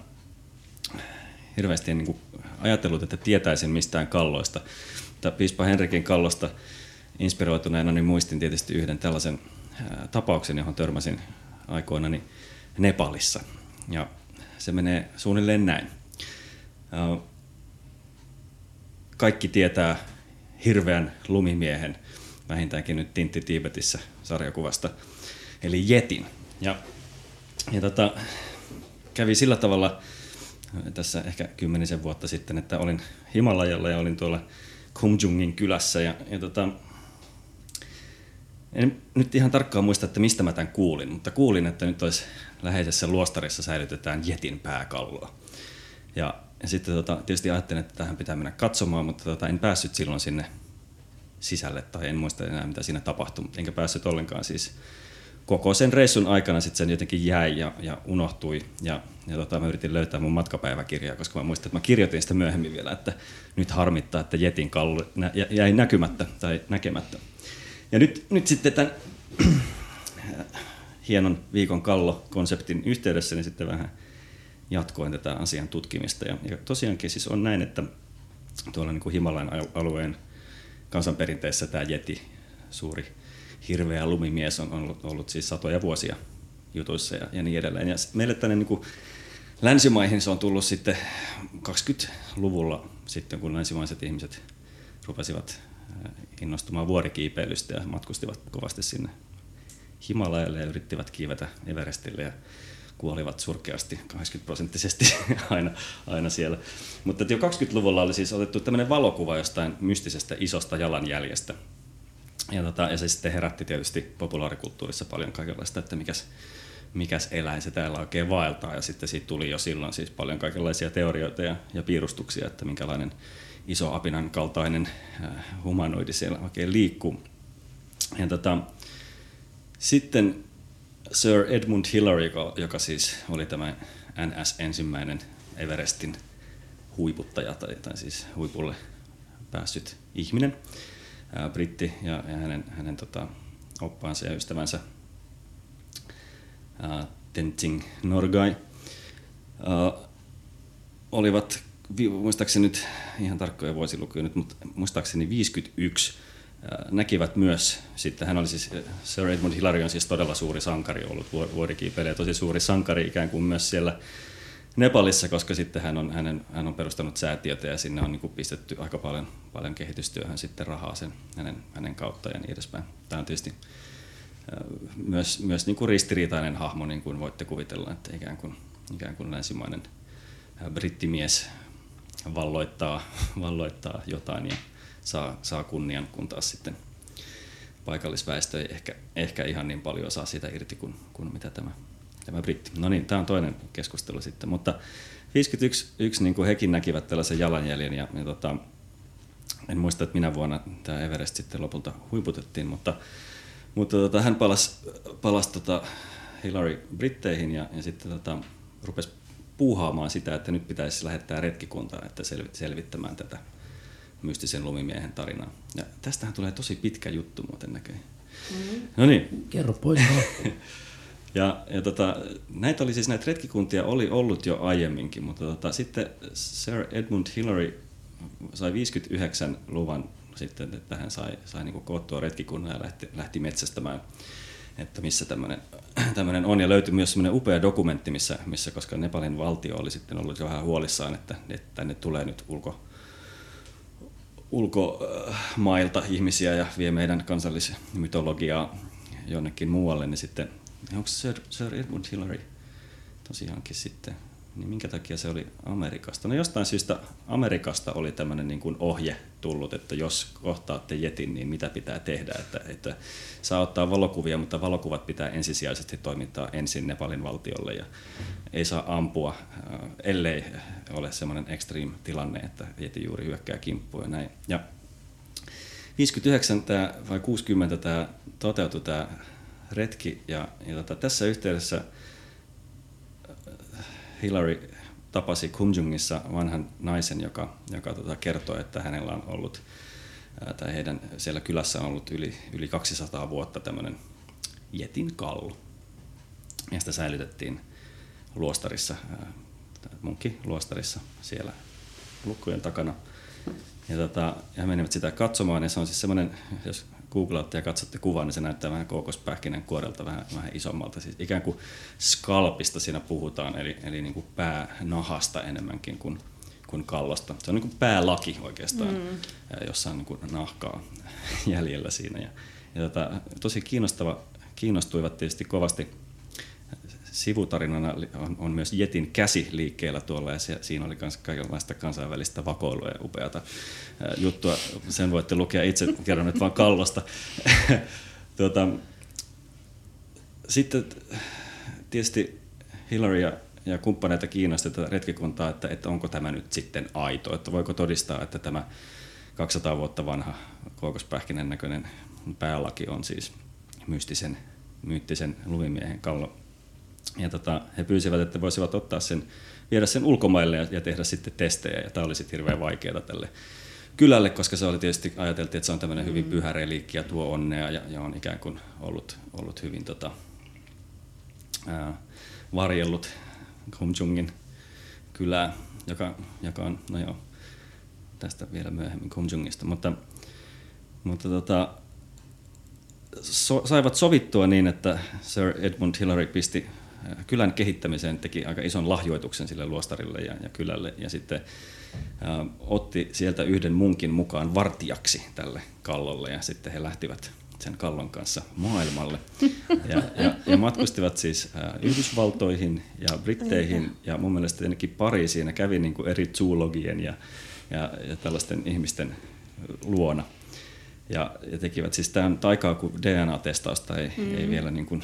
hirveästi en niin kuin ajatellut, että tietäisin mistään kalloista. Tämä piispa Henrikin kallosta inspiroituneena niin muistin tietysti yhden tällaisen ää, tapauksen, johon törmäsin aikoina niin Nepalissa. Ja se menee suunnilleen näin. Ää, kaikki tietää hirveän lumimiehen, vähintäänkin nyt Tintti Tiibetissä sarjakuvasta, eli Jetin. Ja, ja tota, kävi sillä tavalla tässä ehkä kymmenisen vuotta sitten, että olin Himalajalla ja olin tuolla Kumjungin kylässä ja, ja tota, en nyt ihan tarkkaan muista, että mistä mä tämän kuulin, mutta kuulin, että nyt olisi läheisessä luostarissa säilytetään Jetin pääkalloa. Ja, ja sitten tota, tietysti ajattelin, että tähän pitää mennä katsomaan, mutta tota, en päässyt silloin sinne sisälle tai en muista enää, mitä siinä tapahtui, mutta enkä päässyt ollenkaan siis. Koko sen reissun aikana sitten sen jotenkin jäi ja, ja unohtui ja, ja tota, mä yritin löytää mun matkapäiväkirjaa, koska mä muistan, että mä kirjoitin sitä myöhemmin vielä, että nyt harmittaa, että Jetin kallo nä- jäi näkymättä tai näkemättä. Ja nyt, nyt sitten tämän hienon viikon kallo-konseptin yhteydessä niin sitten vähän jatkoin tätä asian tutkimista. Ja, ja tosiaankin siis on näin, että tuolla niin kuin Himalajan alueen kansanperinteessä tämä Jeti, suuri hirveä lumimies, on ollut, ollut siis satoja vuosia jutuissa ja, ja niin edelleen. Ja meille tänne niin kuin länsimaihin se on tullut sitten kaksikymmentäluvulla, sitten, kun länsimaiset ihmiset rupesivat innostumaan vuorikiipeilystä ja matkustivat kovasti sinne Himalajalle ja yrittivät kiivetä Everestille ja kuolivat surkeasti kahdeksankymmentä prosenttisesti aina, aina siellä. Mutta jo kaksikymmentäluvulla oli siis otettu tämmöinen valokuva jostain mystisestä isosta jalanjäljestä. Ja, tota, ja se sitten herätti tietysti populaarikulttuurissa paljon kaikenlaista, että mikäs, mikäs eläin se täällä oikein vaeltaa. Ja sitten siitä tuli jo silloin siis paljon kaikenlaisia teorioita ja, ja piirustuksia, että minkälainen iso apinan kaltainen humanoidi siellä oikein liikkuu. Ja tota, sitten Sir Edmund Hillary, joka, joka siis oli tämä N S-ensimmäinen Everestin huiputtaja, tai, tai siis huipulle päässyt ihminen, ää, britti ja, ja hänen, hänen tota, oppaansa ja ystävänsä ää, Tenzing Norgay, ää, olivat muistaakseni nyt ihan tarkkoja vuosilukuja nyt, mutta muistaakseni viisikymmentäyksi näkivät myös sitten, hän oli siis, Sir Edmund Hillary on siis todella suuri sankari ollut vuorikiipeilijä, tosi suuri sankari ikään kuin myös siellä Nepalissa, koska sitten hän on, hänen, hän on perustanut säätiötä ja sinne on niin kuin pistetty aika paljon, paljon kehitystyöhön sitten rahaa sen, hänen, hänen kautta ja niin edespäin. Tämä on tietysti myös, myös niin kuin ristiriitainen hahmo, niin kuin voitte kuvitella, että ikään kuin, ikään kuin länsimainen brittimies Valloittaa, valloittaa jotain ja saa, saa kunnian, kun taas sitten paikallisväestö ei ehkä, ehkä ihan niin paljon saa sitä irti kuin, kuin mitä tämä tämä britti. No niin, tämä on toinen keskustelu sitten, mutta viisikymmentäyksi yksi, niin kuin hekin näkivät tällaisen jalanjäljen ja, ja tota, en muista, että minä vuonna tämä Everest sitten lopulta huiputettiin, mutta, mutta tota, hän palasi, palasi tota Hillary britteihin ja, ja sitten tota, rupesi puuhaamaan sitä, että nyt pitäisi lähettää retkikuntaa, että selvittämään tätä mystisen lumimiehen tarinaa. Ja tästähän tulee tosi pitkä juttu muuten näköjään. Mm-hmm. No niin. Kerro pois. Ja, ja tota, näitä oli siis, näitä retkikuntia oli ollut jo aiemminkin, mutta tota, sitten Sir Edmund Hillary sai viisikymmentäyhdeksän luvan sitten, että hän sai, sai niin kuin koottua retkikunnan ja lähti, lähti metsästämään, että missä tämmöinen on. Ja löytyi myös semmoinen upea dokumentti, missä, missä, koska Nepalin valtio oli sitten ollut jo vähän huolissaan, että, että tänne tulee nyt ulko, ulkomailta ihmisiä ja vie meidän kansallismytologiaa jonnekin muualle, niin sitten onko Sir, Sir Edmund Hillary tosiaankin sitten, niin minkä takia se oli Amerikasta? No jostain syystä Amerikasta oli tämmöinen niin kuin ohje tullut, että jos kohtaatte jetin, niin mitä pitää tehdä, että, että saa ottaa valokuvia, mutta valokuvat pitää ensisijaisesti toimittaa ensin Nepalin valtiolle ja ei saa ampua, ellei ole semmoinen extreme tilanne, että jeti juuri hyökkää kimppuun ja näin. Ja viisikymmentäyhdeksän tää, vai kuusikymmentä tämä toteutui tämä retki ja, ja tota, tässä yhteydessä Hillary tapasi Kumjungissa vanhan naisen, joka, joka tota kertoi, että hänellä on ollut, ää, tai heidän siellä kylässä on ollut yli, yli kaksisataa vuotta tämmöinen jetin kallo. Ja sitä säilytettiin luostarissa, ää, munkkiluostarissa siellä lukkojen takana. Ja, tota, ja he menivät sitä katsomaan, ja se on siis semmoinen, jos googlaatte ja katsotte kuvan, niin se näyttää vähän kookospähkinän kuorelta, vähän, vähän isommalta. Siis ikään kuin skalpista siinä puhutaan, eli, eli niin kuin päänahasta enemmänkin kuin, kuin kallosta. Se on niin kuin päälaki oikeastaan, mm. jossa on niin kuin nahkaa jäljellä siinä. Ja, ja tota, tosi kiinnostava, kiinnostuivat tietysti kovasti. Sivutarinana on, on myös jetin käsi liikkeellä tuolla ja se, siinä oli myös kaikenlaista kansainvälistä vakoilua ja upeata ää, juttua. Sen voitte lukea itse, kerron nyt vaan kallosta. tuota, sitten tietysti Hillary ja, ja kumppaneita kiinnosti tätä retkikuntaa, että, että onko tämä nyt sitten aito, että voiko todistaa, että tämä kaksisataa vuotta vanha kookospähkinen näköinen päälaki on siis mystisen, myyttisen lumimiehen kallo. Ja tota, he pyysivät, että voisivat ottaa sen, viedä sen ulkomaille ja, ja tehdä sitten testejä. Ja tämä oli sitten hirveän vaikeaa tälle kylälle, koska se oli tietysti, ajateltiin, että se on tämmöinen hyvin pyhä reliikki ja tuo onnea ja, ja on ikään kuin ollut, ollut hyvin tota, ää, varjellut Kumjungin kylää, joka, joka on, no joo, tästä vielä myöhemmin Kumjungista. Mutta, mutta tota, so, saivat sovittua niin, että Sir Edmund Hillary pisti kylän kehittämiseen, teki aika ison lahjoituksen sille luostarille ja, ja kylälle ja sitten ä, otti sieltä yhden munkin mukaan vartijaksi tälle kallolle ja sitten he lähtivät sen kallon kanssa maailmalle ja, ja, ja matkustivat siis ä, Yhdysvaltoihin ja Britteihin ja mun mielestä ainakin Pariisiin ja kävi niin kuin eri zoologien ja, ja, ja tällaisten ihmisten luona ja, ja tekivät siis tämän aikaa, kun D N A-testausta ei, mm. ei vielä niin kuin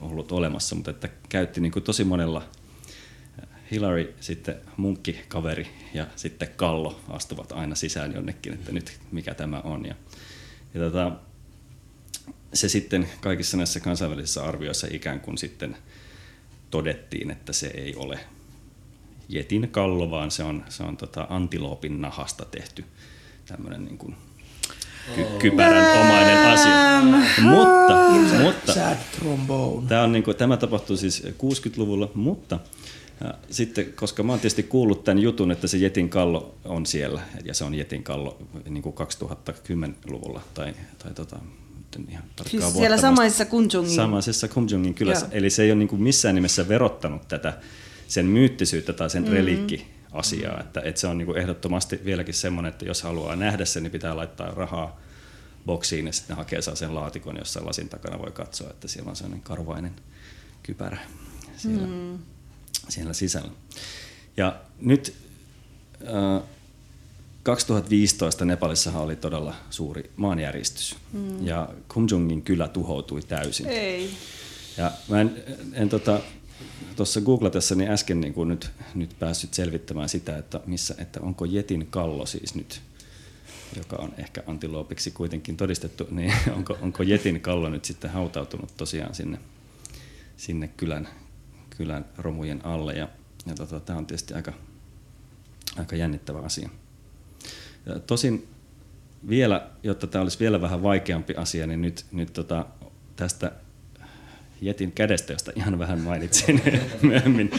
ollut olemassa, mutta että käytti niin kuin tosi monella Hillary, sitten munkki, kaveri ja sitten kallo astuvat aina sisään jonnekin, että nyt mikä tämä on. Ja, ja tota, se sitten kaikissa näissä kansainvälisissä arvioissa ikään kuin sitten todettiin, että se ei ole jetin kallo, vaan se on, se on tota antiloopin nahasta tehty tämmöinen niin kuin Ky- kypärän omainen asia. Mutta, mutta tämä, on niin kuin, tämä tapahtui siis kuusikymmentäluvulla, mutta äh, sitten, koska mä oon tietysti kuullut tämän jutun, että se jetin kallo on siellä, ja se on jetin kallo niin kuin kaksituhattakymmenluvulla, tai, tai tota, ihan tarkkaa siis siellä samaisessa Kumjungin. Samaisessa Kumjungin kylässä, joo. Eli se ei ole niin kuin missään nimessä verottanut tätä sen myyttisyyttä tai sen mm-hmm. reliikki. Asiaa, että, että se on niin kuin ehdottomasti vieläkin semmoinen, että jos haluaa nähdä sen, niin pitää laittaa rahaa boksiin ja sitten hakee saa sen laatikon, jossa lasin takana voi katsoa, että siellä on sellainen karvainen kypärä siellä, mm. siellä sisällä. Ja nyt äh, kaksituhattaviisitoista Nepalissahan oli todella suuri maanjäristys mm. ja Kumjungin kylä tuhoutui täysin. Ei. Ja mä en, en, en tota... tuossa googlatessa niin äsken niin kuin nyt, nyt päässyt selvittämään sitä, että, missä, että onko jetin kallo siis nyt, joka on ehkä antiloopiksi kuitenkin todistettu, niin onko, onko jetin kallo nyt sitten hautautunut tosiaan sinne, sinne kylän, kylän romujen alle. Ja, ja tota, tämä on tietysti aika, aika jännittävä asia. Ja tosin vielä, jotta tämä olisi vielä vähän vaikeampi asia, niin nyt, nyt tota, tästä jetin kädestä, josta ihan vähän mainitsin myöhemmin,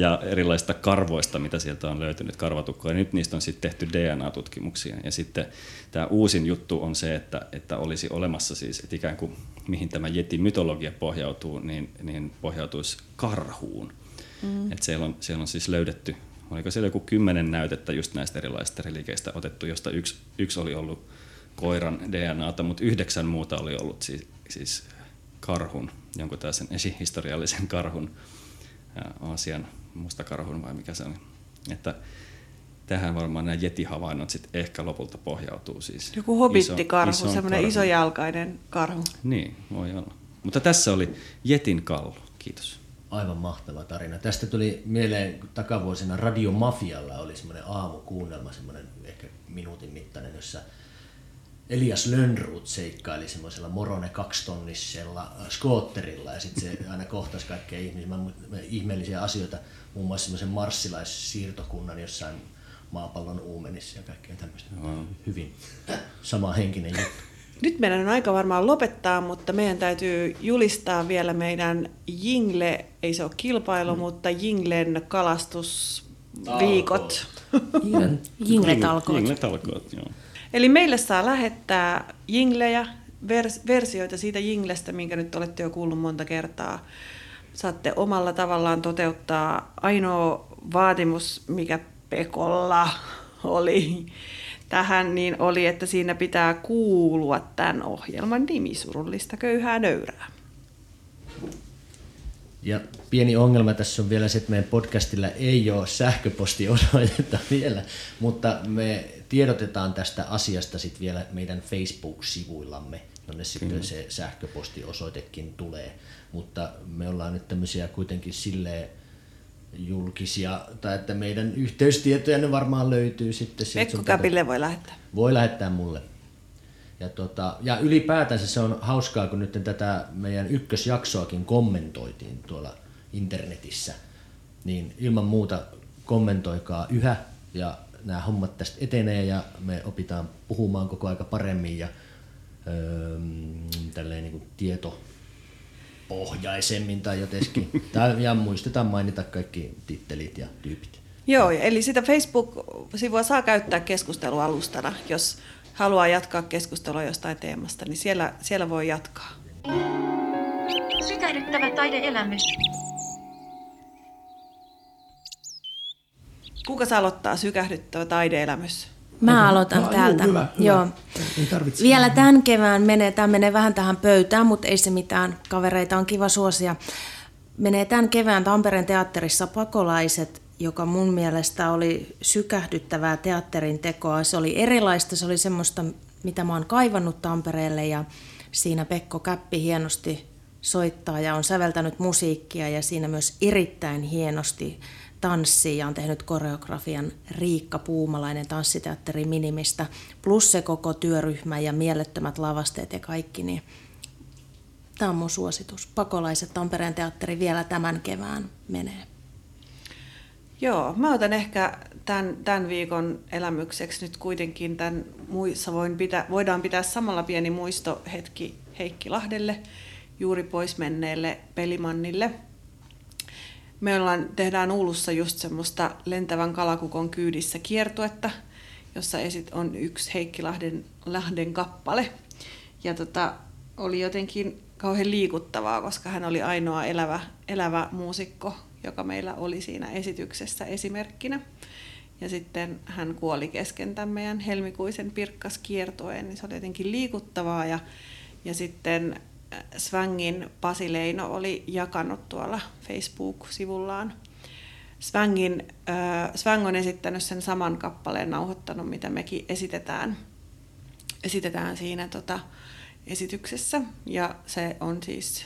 ja erilaisista karvoista, mitä sieltä on löytynyt, karvatukkoja. Nyt niistä on sitten tehty D N A-tutkimuksia. Ja sitten tämä uusin juttu on se, että, että olisi olemassa siis, että ikään kuin mihin tämä jetimytologia pohjautuu, niin, niin pohjautuisi karhuun. Mm. Että siellä on, siellä on siis löydetty, oliko siellä joku kymmenen näytettä just näistä erilaisista relikeistä otettu, josta yksi, yksi oli ollut koiran D N A:ta, mutta yhdeksän muuta oli ollut siis, siis karhun, jonkun tällaisen esihistoriallisen karhun, Aasian mustakarhun vai mikä se on. Että tähän varmaan nämä jetihavainnot sitten ehkä lopulta pohjautuu siis. Joku hobittikarhu, semmoinen isojalkainen karhu. Niin, voi olla. Mutta tässä oli jetin kallo, kiitos. Aivan mahtava tarina. Tästä tuli mieleen, kun takavuosina Radiomafialla oli semmoinen aamukuunnelma, semmoinen ehkä minuutin mittainen, jossa Elias Lönnrot seikkaili semmoisella Morone kaksitonnisella skootterilla ja sitten se aina kohtasi kaikkia ihmeellisiä asioita, muun muassa semmoisen marssilaisiirtokunnan jossain maapallon uumenissa ja kaikkea tämmöistä. Wow. Hyvin sama henkinen juttu. Nyt meidän on aika varmaan lopettaa, mutta meidän täytyy julistaa vielä meidän jingle, ei se ole kilpailu, mm. mutta jinglen kalastusviikot. Jingletalkoot. Jingletalkoot, joo. Eli meille saa lähettää jinglejä, vers- versioita siitä jinglestä, minkä nyt olette jo kuullut monta kertaa. Saatte omalla tavallaan toteuttaa ainoa vaatimus, mikä Pekolla oli tähän, niin oli, että siinä pitää kuulua tämän ohjelman nimi, Surullista köyhää nöyrää. Ja pieni ongelma tässä on vielä se, että meidän podcastilla ei ole sähköpostiosoitetta vielä, mutta me tiedotetaan tästä asiasta sitten vielä meidän Facebook-sivuillamme, jonne sitten se sähköpostiosoitekin tulee. Mutta me ollaan nyt tämmöisiä kuitenkin silleen julkisia, tai että meidän yhteystietoja ne varmaan löytyy sitten. Pekko Käpille voi lähettää. Voi lähettää mulle. Ja, tota, ja ylipäätänsä se on hauskaa, kun nyt tätä meidän ykkösjaksoakin kommentoitiin tuolla internetissä, niin ilman muuta kommentoikaa yhä ja nämä hommat tästä etenee ja me opitaan puhumaan koko aika paremmin ja öö, tälleen niin kuin tietopohjaisemmin tai jotenkin. Ja muistetaan mainita kaikki tittelit ja tyypit. Joo, eli sitä Facebook-sivua saa käyttää keskustelualustana, jos haluaa jatkaa keskustelua jostain teemasta, niin siellä, siellä voi jatkaa. Sykähdyttävä taideelämys. Kuka saa aloittaa sykähdyttävä taideelämys? Mä aloitan no, täältä. Hyvä, joo. Hyvä. Ei tarvitse. Vielä tämän kevään menee, tämä menee vähän tähän pöytään, mutta ei se mitään. Kavereita on kiva suosia. Menee tämän kevään Tampereen teatterissa Pakolaiset, joka mun mielestä oli sykähdyttävää teatterin tekoa. Se oli erilaista, se oli semmoista, mitä mä oon kaivannut Tampereelle, ja siinä Pekko Käppi hienosti soittaa ja on säveltänyt musiikkia ja siinä myös erittäin hienosti tanssii ja on tehnyt koreografian Riikka Puumalainen Tanssiteatteri Minimistä, plus se koko työryhmä ja mielettömät lavasteet ja kaikki. Niin tämä on mun suositus. Pakolaiset Tampereen teatteri vielä tämän kevään menee. Joo, mä otan ehkä tämän, tämän viikon elämykseksi nyt kuitenkin tämän muissa. Voin pitää, voidaan pitää samalla pieni muistohetki Heikki Lahdelle, juuri pois menneelle pelimannille. Me ollaan, tehdään Oulussa just semmoista lentävän kalakukon kyydissä kiertuetta, jossa esit on yksi Heikki Lahden, Lahden kappale. Ja tota, oli jotenkin kauhean liikuttavaa, koska hän oli ainoa elävä, elävä muusikko, joka meillä oli siinä esityksessä esimerkkinä. Ja sitten hän kuoli kesken tämän meidän helmikuisen Pirkkaskiertoen, niin se oli jotenkin liikuttavaa. Ja, ja sitten Svängin Pasi Leino oli jakanut tuolla Facebook-sivullaan. Svängin, äh, Sväng on esittänyt sen saman kappaleen, nauhoittanut, mitä mekin esitetään, esitetään siinä tota, esityksessä. Ja se on siis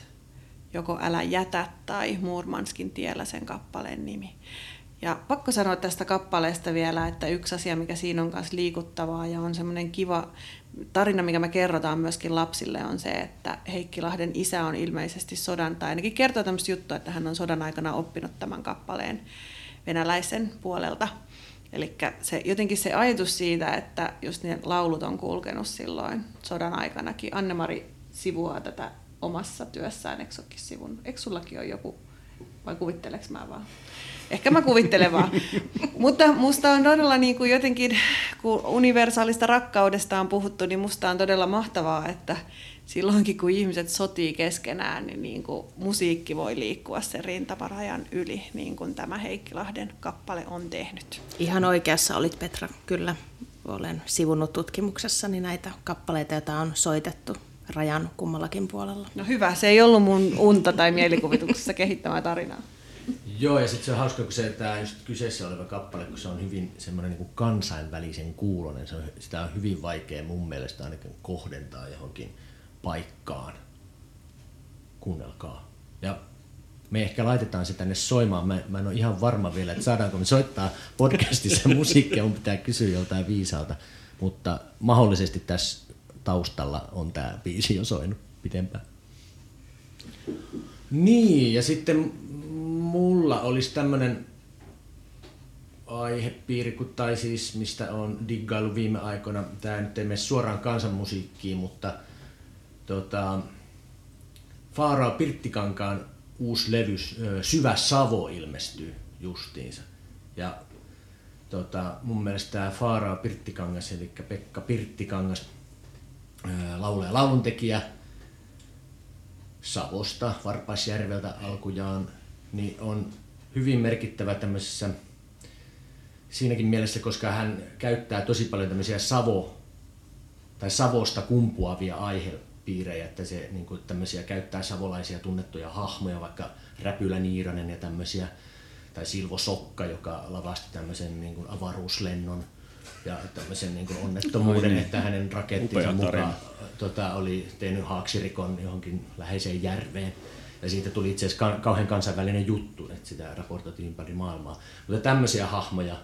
joko Älä jätä tai Murmanskin tiellä sen kappaleen nimi. Ja pakko sanoa tästä kappaleesta vielä, että yksi asia, mikä siinä on myös liikuttavaa ja on semmoinen kiva tarina, mikä me kerrotaan myöskin lapsille, on se, että Heikkilahden isä on ilmeisesti sodan, tai ainakin kertoo tämmöistä juttua, että hän on sodan aikana oppinut tämän kappaleen venäläisen puolelta. Eli se, jotenkin se ajatus siitä, että just ne laulut on kulkenut silloin sodan aikanakin. Anne-Mari sivuaa tätä omassa työssään, eikö sivun? Eikö sullakin ole joku, vai kuvitteleks mä vaan? Ehkä mä kuvittelen vaan. Mutta musta on todella niin kuin jotenkin, kun universaalista rakkaudesta on puhuttu, niin musta on todella mahtavaa, että silloinkin kun ihmiset sotii keskenään, niin, niin kuin musiikki voi liikkua sen rintamarajan yli, niin kuin tämä Heikkilahden kappale on tehnyt. Ihan oikeassa olit, Petra, kyllä. Olen sivunnut tutkimuksessani näitä kappaleita, joita on soitettu rajan kummallakin puolella. No hyvä, se ei ollut mun unta tai mielikuvituksessa kehittämää tarinaa. Joo, ja sitten se on hauska, kun se tämä kyseessä oleva kappale, kun se on hyvin semmoinen niin kuin kansainvälisen kuulonen, se on, sitä on hyvin vaikea mun mielestä ainakin kohdentaa johonkin paikkaan. Kuunnelkaa. Ja me ehkä laitetaan se tänne soimaan, mä, mä en ole ihan varma vielä, että saadaanko me soittaa podcastissa musiikkia, mun pitää kysyä joltain viisaalta, mutta mahdollisesti tässä taustalla on tämä biisi jo soinut pitempään. Niin, ja sitten mulla olisi tämmöinen aihepiiri, tai siis mistä on diggailu viime aikoina. Tämä nyt ei mene suoraan kansanmusiikkiin, mutta tota, Faaraa Pirttikankaan uusi levy Syvä Savo ilmestyy justiinsa. Ja tota, mun mielestä tämä Faaraa Pirttikangas, eli Pekka Pirttikangas, laulaja lauluntekijä Savosta, Varpaisjärveltä alkujaan, niin on hyvin merkittävä tämmöisessä siinäkin mielessä, koska hän käyttää tosi paljon tämmöisiä Savo, tai Savosta kumpuavia aihepiirejä, että se niin kuin tämmöisiä käyttää savolaisia tunnettuja hahmoja, vaikka Räpylä Niiranen ja tämmöisiä, tai Silvo Sokka, joka lavasti tämmöisen niin kuin avaruuslennon ja tämmöisen niin kuin onnettomuuden, niin, että hänen rakettinsa mukaan tota, oli tehnyt haaksirikon johonkin läheiseen järveen. Ja siitä tuli itse asiassa kauhean kansainvälinen juttu, että sitä raportoitiin ympäri maailmaa. Mutta tämmöisiä hahmoja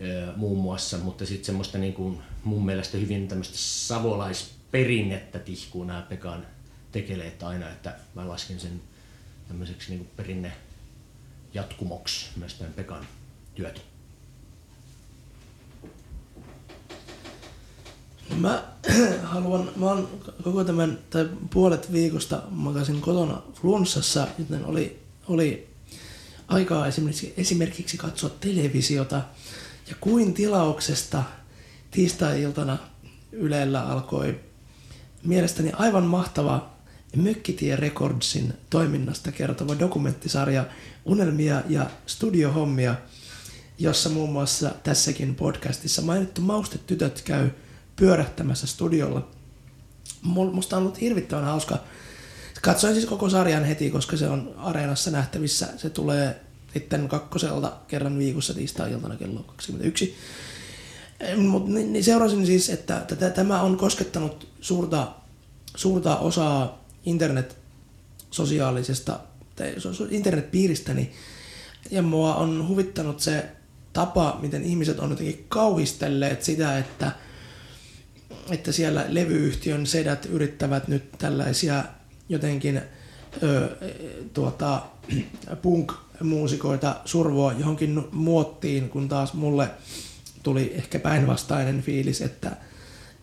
e, muun muassa, mutta sitten semmoista niin kuin, mun mielestä hyvin tämmöistä savolaisperinnettä tihkuu nämä Pekan tekeleet aina, että mä lasken sen tämmöiseksi niin kuin perinnejatkumoksi myös tämän Pekan työt. Mä haluan, mä oon koko tämän, tai puolet viikosta makasin kotona flunssassa, joten oli, oli aikaa esimerkiksi, esimerkiksi katsoa televisiota. Ja kuin tilauksesta tiistai-iltana Ylellä alkoi mielestäni aivan mahtava Mökkitie Recordsin toiminnasta kertova dokumenttisarja Unelmia ja studiohommia, jossa muun muassa tässäkin podcastissa mainittu Mauste tytöt käy pyörähtämässä studiolla. Musta on ollut hirvittävän hauska. Katsoin siis koko sarjan heti, koska se on Areenassa nähtävissä. Se tulee sitten kakkoselta kerran viikossa tiistai-iltana kello kaksikymmentäyksi. Mut niin seurasin siis, että tämä on koskettanut suurta, suurta osaa internet-sosiaalisesta, tai internetpiiristäni. Ja mua on huvittanut se tapa, miten ihmiset on jotenkin kauhistelleet sitä, että että siellä levyyhtiön sedät yrittävät nyt tällaisia jotenkin ö, tuota, punk-muusikoita survoa johonkin muottiin, kun taas mulle tuli ehkä päinvastainen fiilis, että,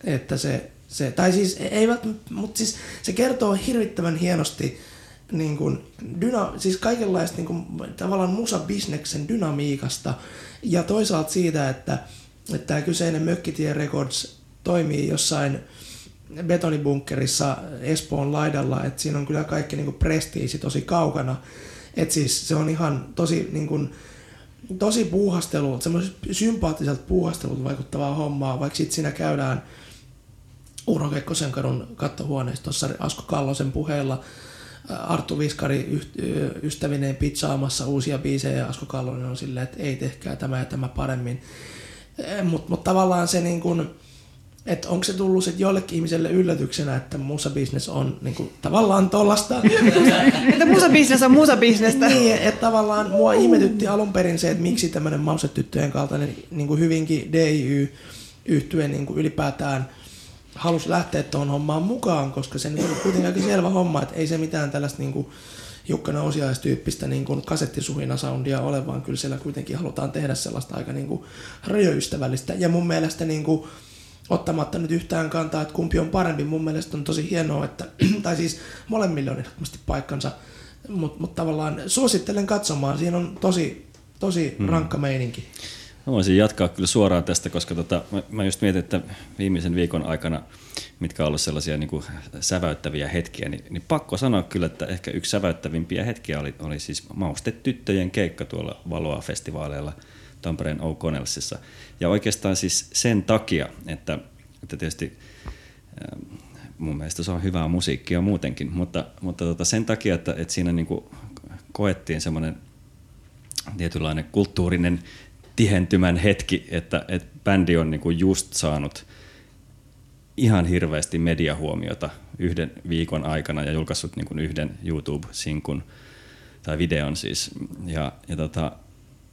että se, se, tai siis ei välttämättä, mutta siis se kertoo hirvittävän hienosti niin kuin dyna, siis kaikenlaista niin kuin, tavallaan musabisneksen dynamiikasta ja toisaalta siitä, että, että tämä kyseinen Mökkitie Records toimii jossain betonibunkkerissa Espoon laidalla, että siinä on kyllä kaikki niinku prestiisi tosi kaukana. Että siis se on ihan tosi, niinku, tosi puuhastelulta, semmoiselta sympaattiselta puuhastelulta vaikuttavaa hommaa, vaikka sitten siinä käydään Urho Kekkosen kadun kattohuoneistossa Asko Kallosen puheilla Arttu Viskari ystävineen pitsaamassa uusia biisejä ja Asko Kallonen on silleen, että ei tehkää tämä ja tämä paremmin. Mutta mut tavallaan se niin kuin Että onko se tullut sitten jollekin ihmiselle yllätyksenä, että musabisnes on niinku, tavallaan tollasta. Että musabisnes on musabisnestä. Niin, että tavallaan mua ihmetytti alun perin se, että miksi tämmöinen Mauste tyttöjen kaltainen niinku hyvinkin D I Y-yhtye niinku ylipäätään halusi lähteä tuohon hommaan mukaan, koska se nyt oli kuitenkin aika selvä homma, että ei se mitään tällaista niinku Jukka Nousiais-tyyppistä niin kasettisuhina-soundia ole, vaan kyllä siellä kuitenkin halutaan tehdä sellaista aika niin rajoystävällistä. Ja mun mielestä niin kuin, ottamatta nyt yhtään kantaa, että kumpi on parempi, mun mielestä on tosi hienoa, että, tai siis molemmille on ehdottomasti paikkansa, mutta mut tavallaan suosittelen katsomaan, siinä on tosi, tosi mm. rankka meininki. Mä voisin jatkaa kyllä suoraan tästä, koska tota, mä, mä just mietin, että viimeisen viikon aikana, mitkä on ollut sellaisia niin kuin säväyttäviä hetkiä, niin, niin pakko sanoa kyllä, että ehkä yksi säväyttävimpiä hetkiä oli, oli siis Mauste tyttöjen keikka tuolla Valoa-festivaaleilla Tampereen O'Connellsissa. Ja oikeastaan siis sen takia, että, että tietysti mun mielestä se on hyvää musiikkia muutenkin, mutta, mutta tota sen takia, että, että siinä niin kuin koettiin semmoinen tietynlainen kulttuurinen tihentymän hetki, että, että bändi on niin kuin just saanut ihan hirveästi mediahuomiota yhden viikon aikana ja julkaissut niin kuin yhden YouTube-sinkun tai videon siis. Ja, ja tota,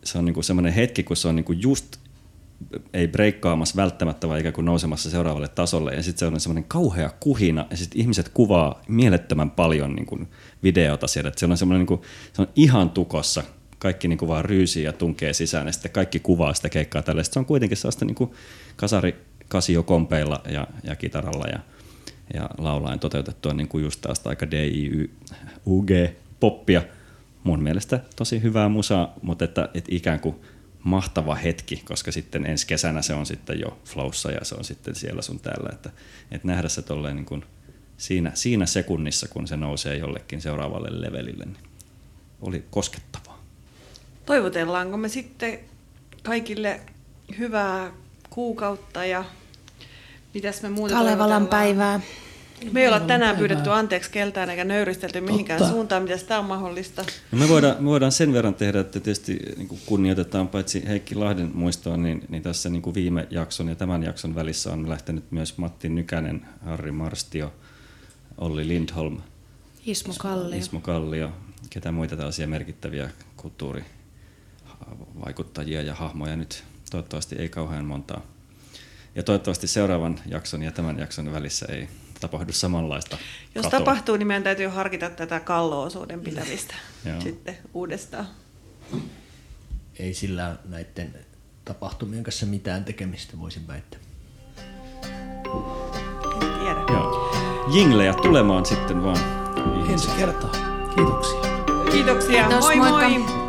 se on niin kuin semmoinen hetki, kun se on niin kuin just ei breikkaamassa välttämättä, vaan ikään kuin nousemassa seuraavalle tasolle. Ja sitten se on semmoinen kauhea kuhina, ja sitten ihmiset kuvaa mielettömän paljon niin kuin videota siellä. Et se on semmoinen niin kuin, se on ihan tukossa. Kaikki niin kuin vaan ryysii ja tunkee sisään, ja sitten kaikki kuvaa sitä keikkaa tälleen. Se on kuitenkin sellaista niin kuin kasari kasiokompeilla ja, ja kitaralla ja, ja laulaen toteutettua niin kuin just taas aika D I Y U G-poppia. Mun mielestä tosi hyvää musaa, mutta että, et ikään kuin mahtava hetki, koska sitten ensi kesänä se on sitten jo flowssa ja se on sitten siellä sun täällä. Että, et nähdä se tolleen niin kuin siinä, siinä sekunnissa, kun se nousee jollekin seuraavalle levelille, niin oli koskettavaa. Toivotellaanko me sitten kaikille hyvää kuukautta ja mitäs me muuta Kalevalan päivää. Me ei olla tänään pyydetty anteeksi keltään eikä nöyristelty mihinkään Totta. suuntaan, mitäs tää on mahdollista. No me, voidaan, me voidaan sen verran tehdä, että tietysti niin kunnioitetaan paitsi Heikki Lahden muistoa, niin, niin tässä niin viime jakson ja tämän jakson välissä on lähtenyt myös Matti Nykänen, Harri Marstio, Olli Lindholm, Ismo Kallio, Ismo Kallio ketä muita tällaisia merkittäviä kulttuurivaikuttajia ja hahmoja nyt. Toivottavasti ei kauhean montaa. Ja toivottavasti seuraavan jakson ja tämän jakson välissä ei tapahdu samanlaista Jos katoa. tapahtuu, niin meidän täytyy harkita tätä kallo-osuuden pitämistä sitten uudestaan. Ei sillä näiden tapahtumien kanssa mitään tekemistä, voisin väittää. En tiedä. Joo. Jinglejä tulemaan sitten vaan. Ensi kertaa. Kiitoksia. Kiitoksia. Kiitos, moi moi. moi.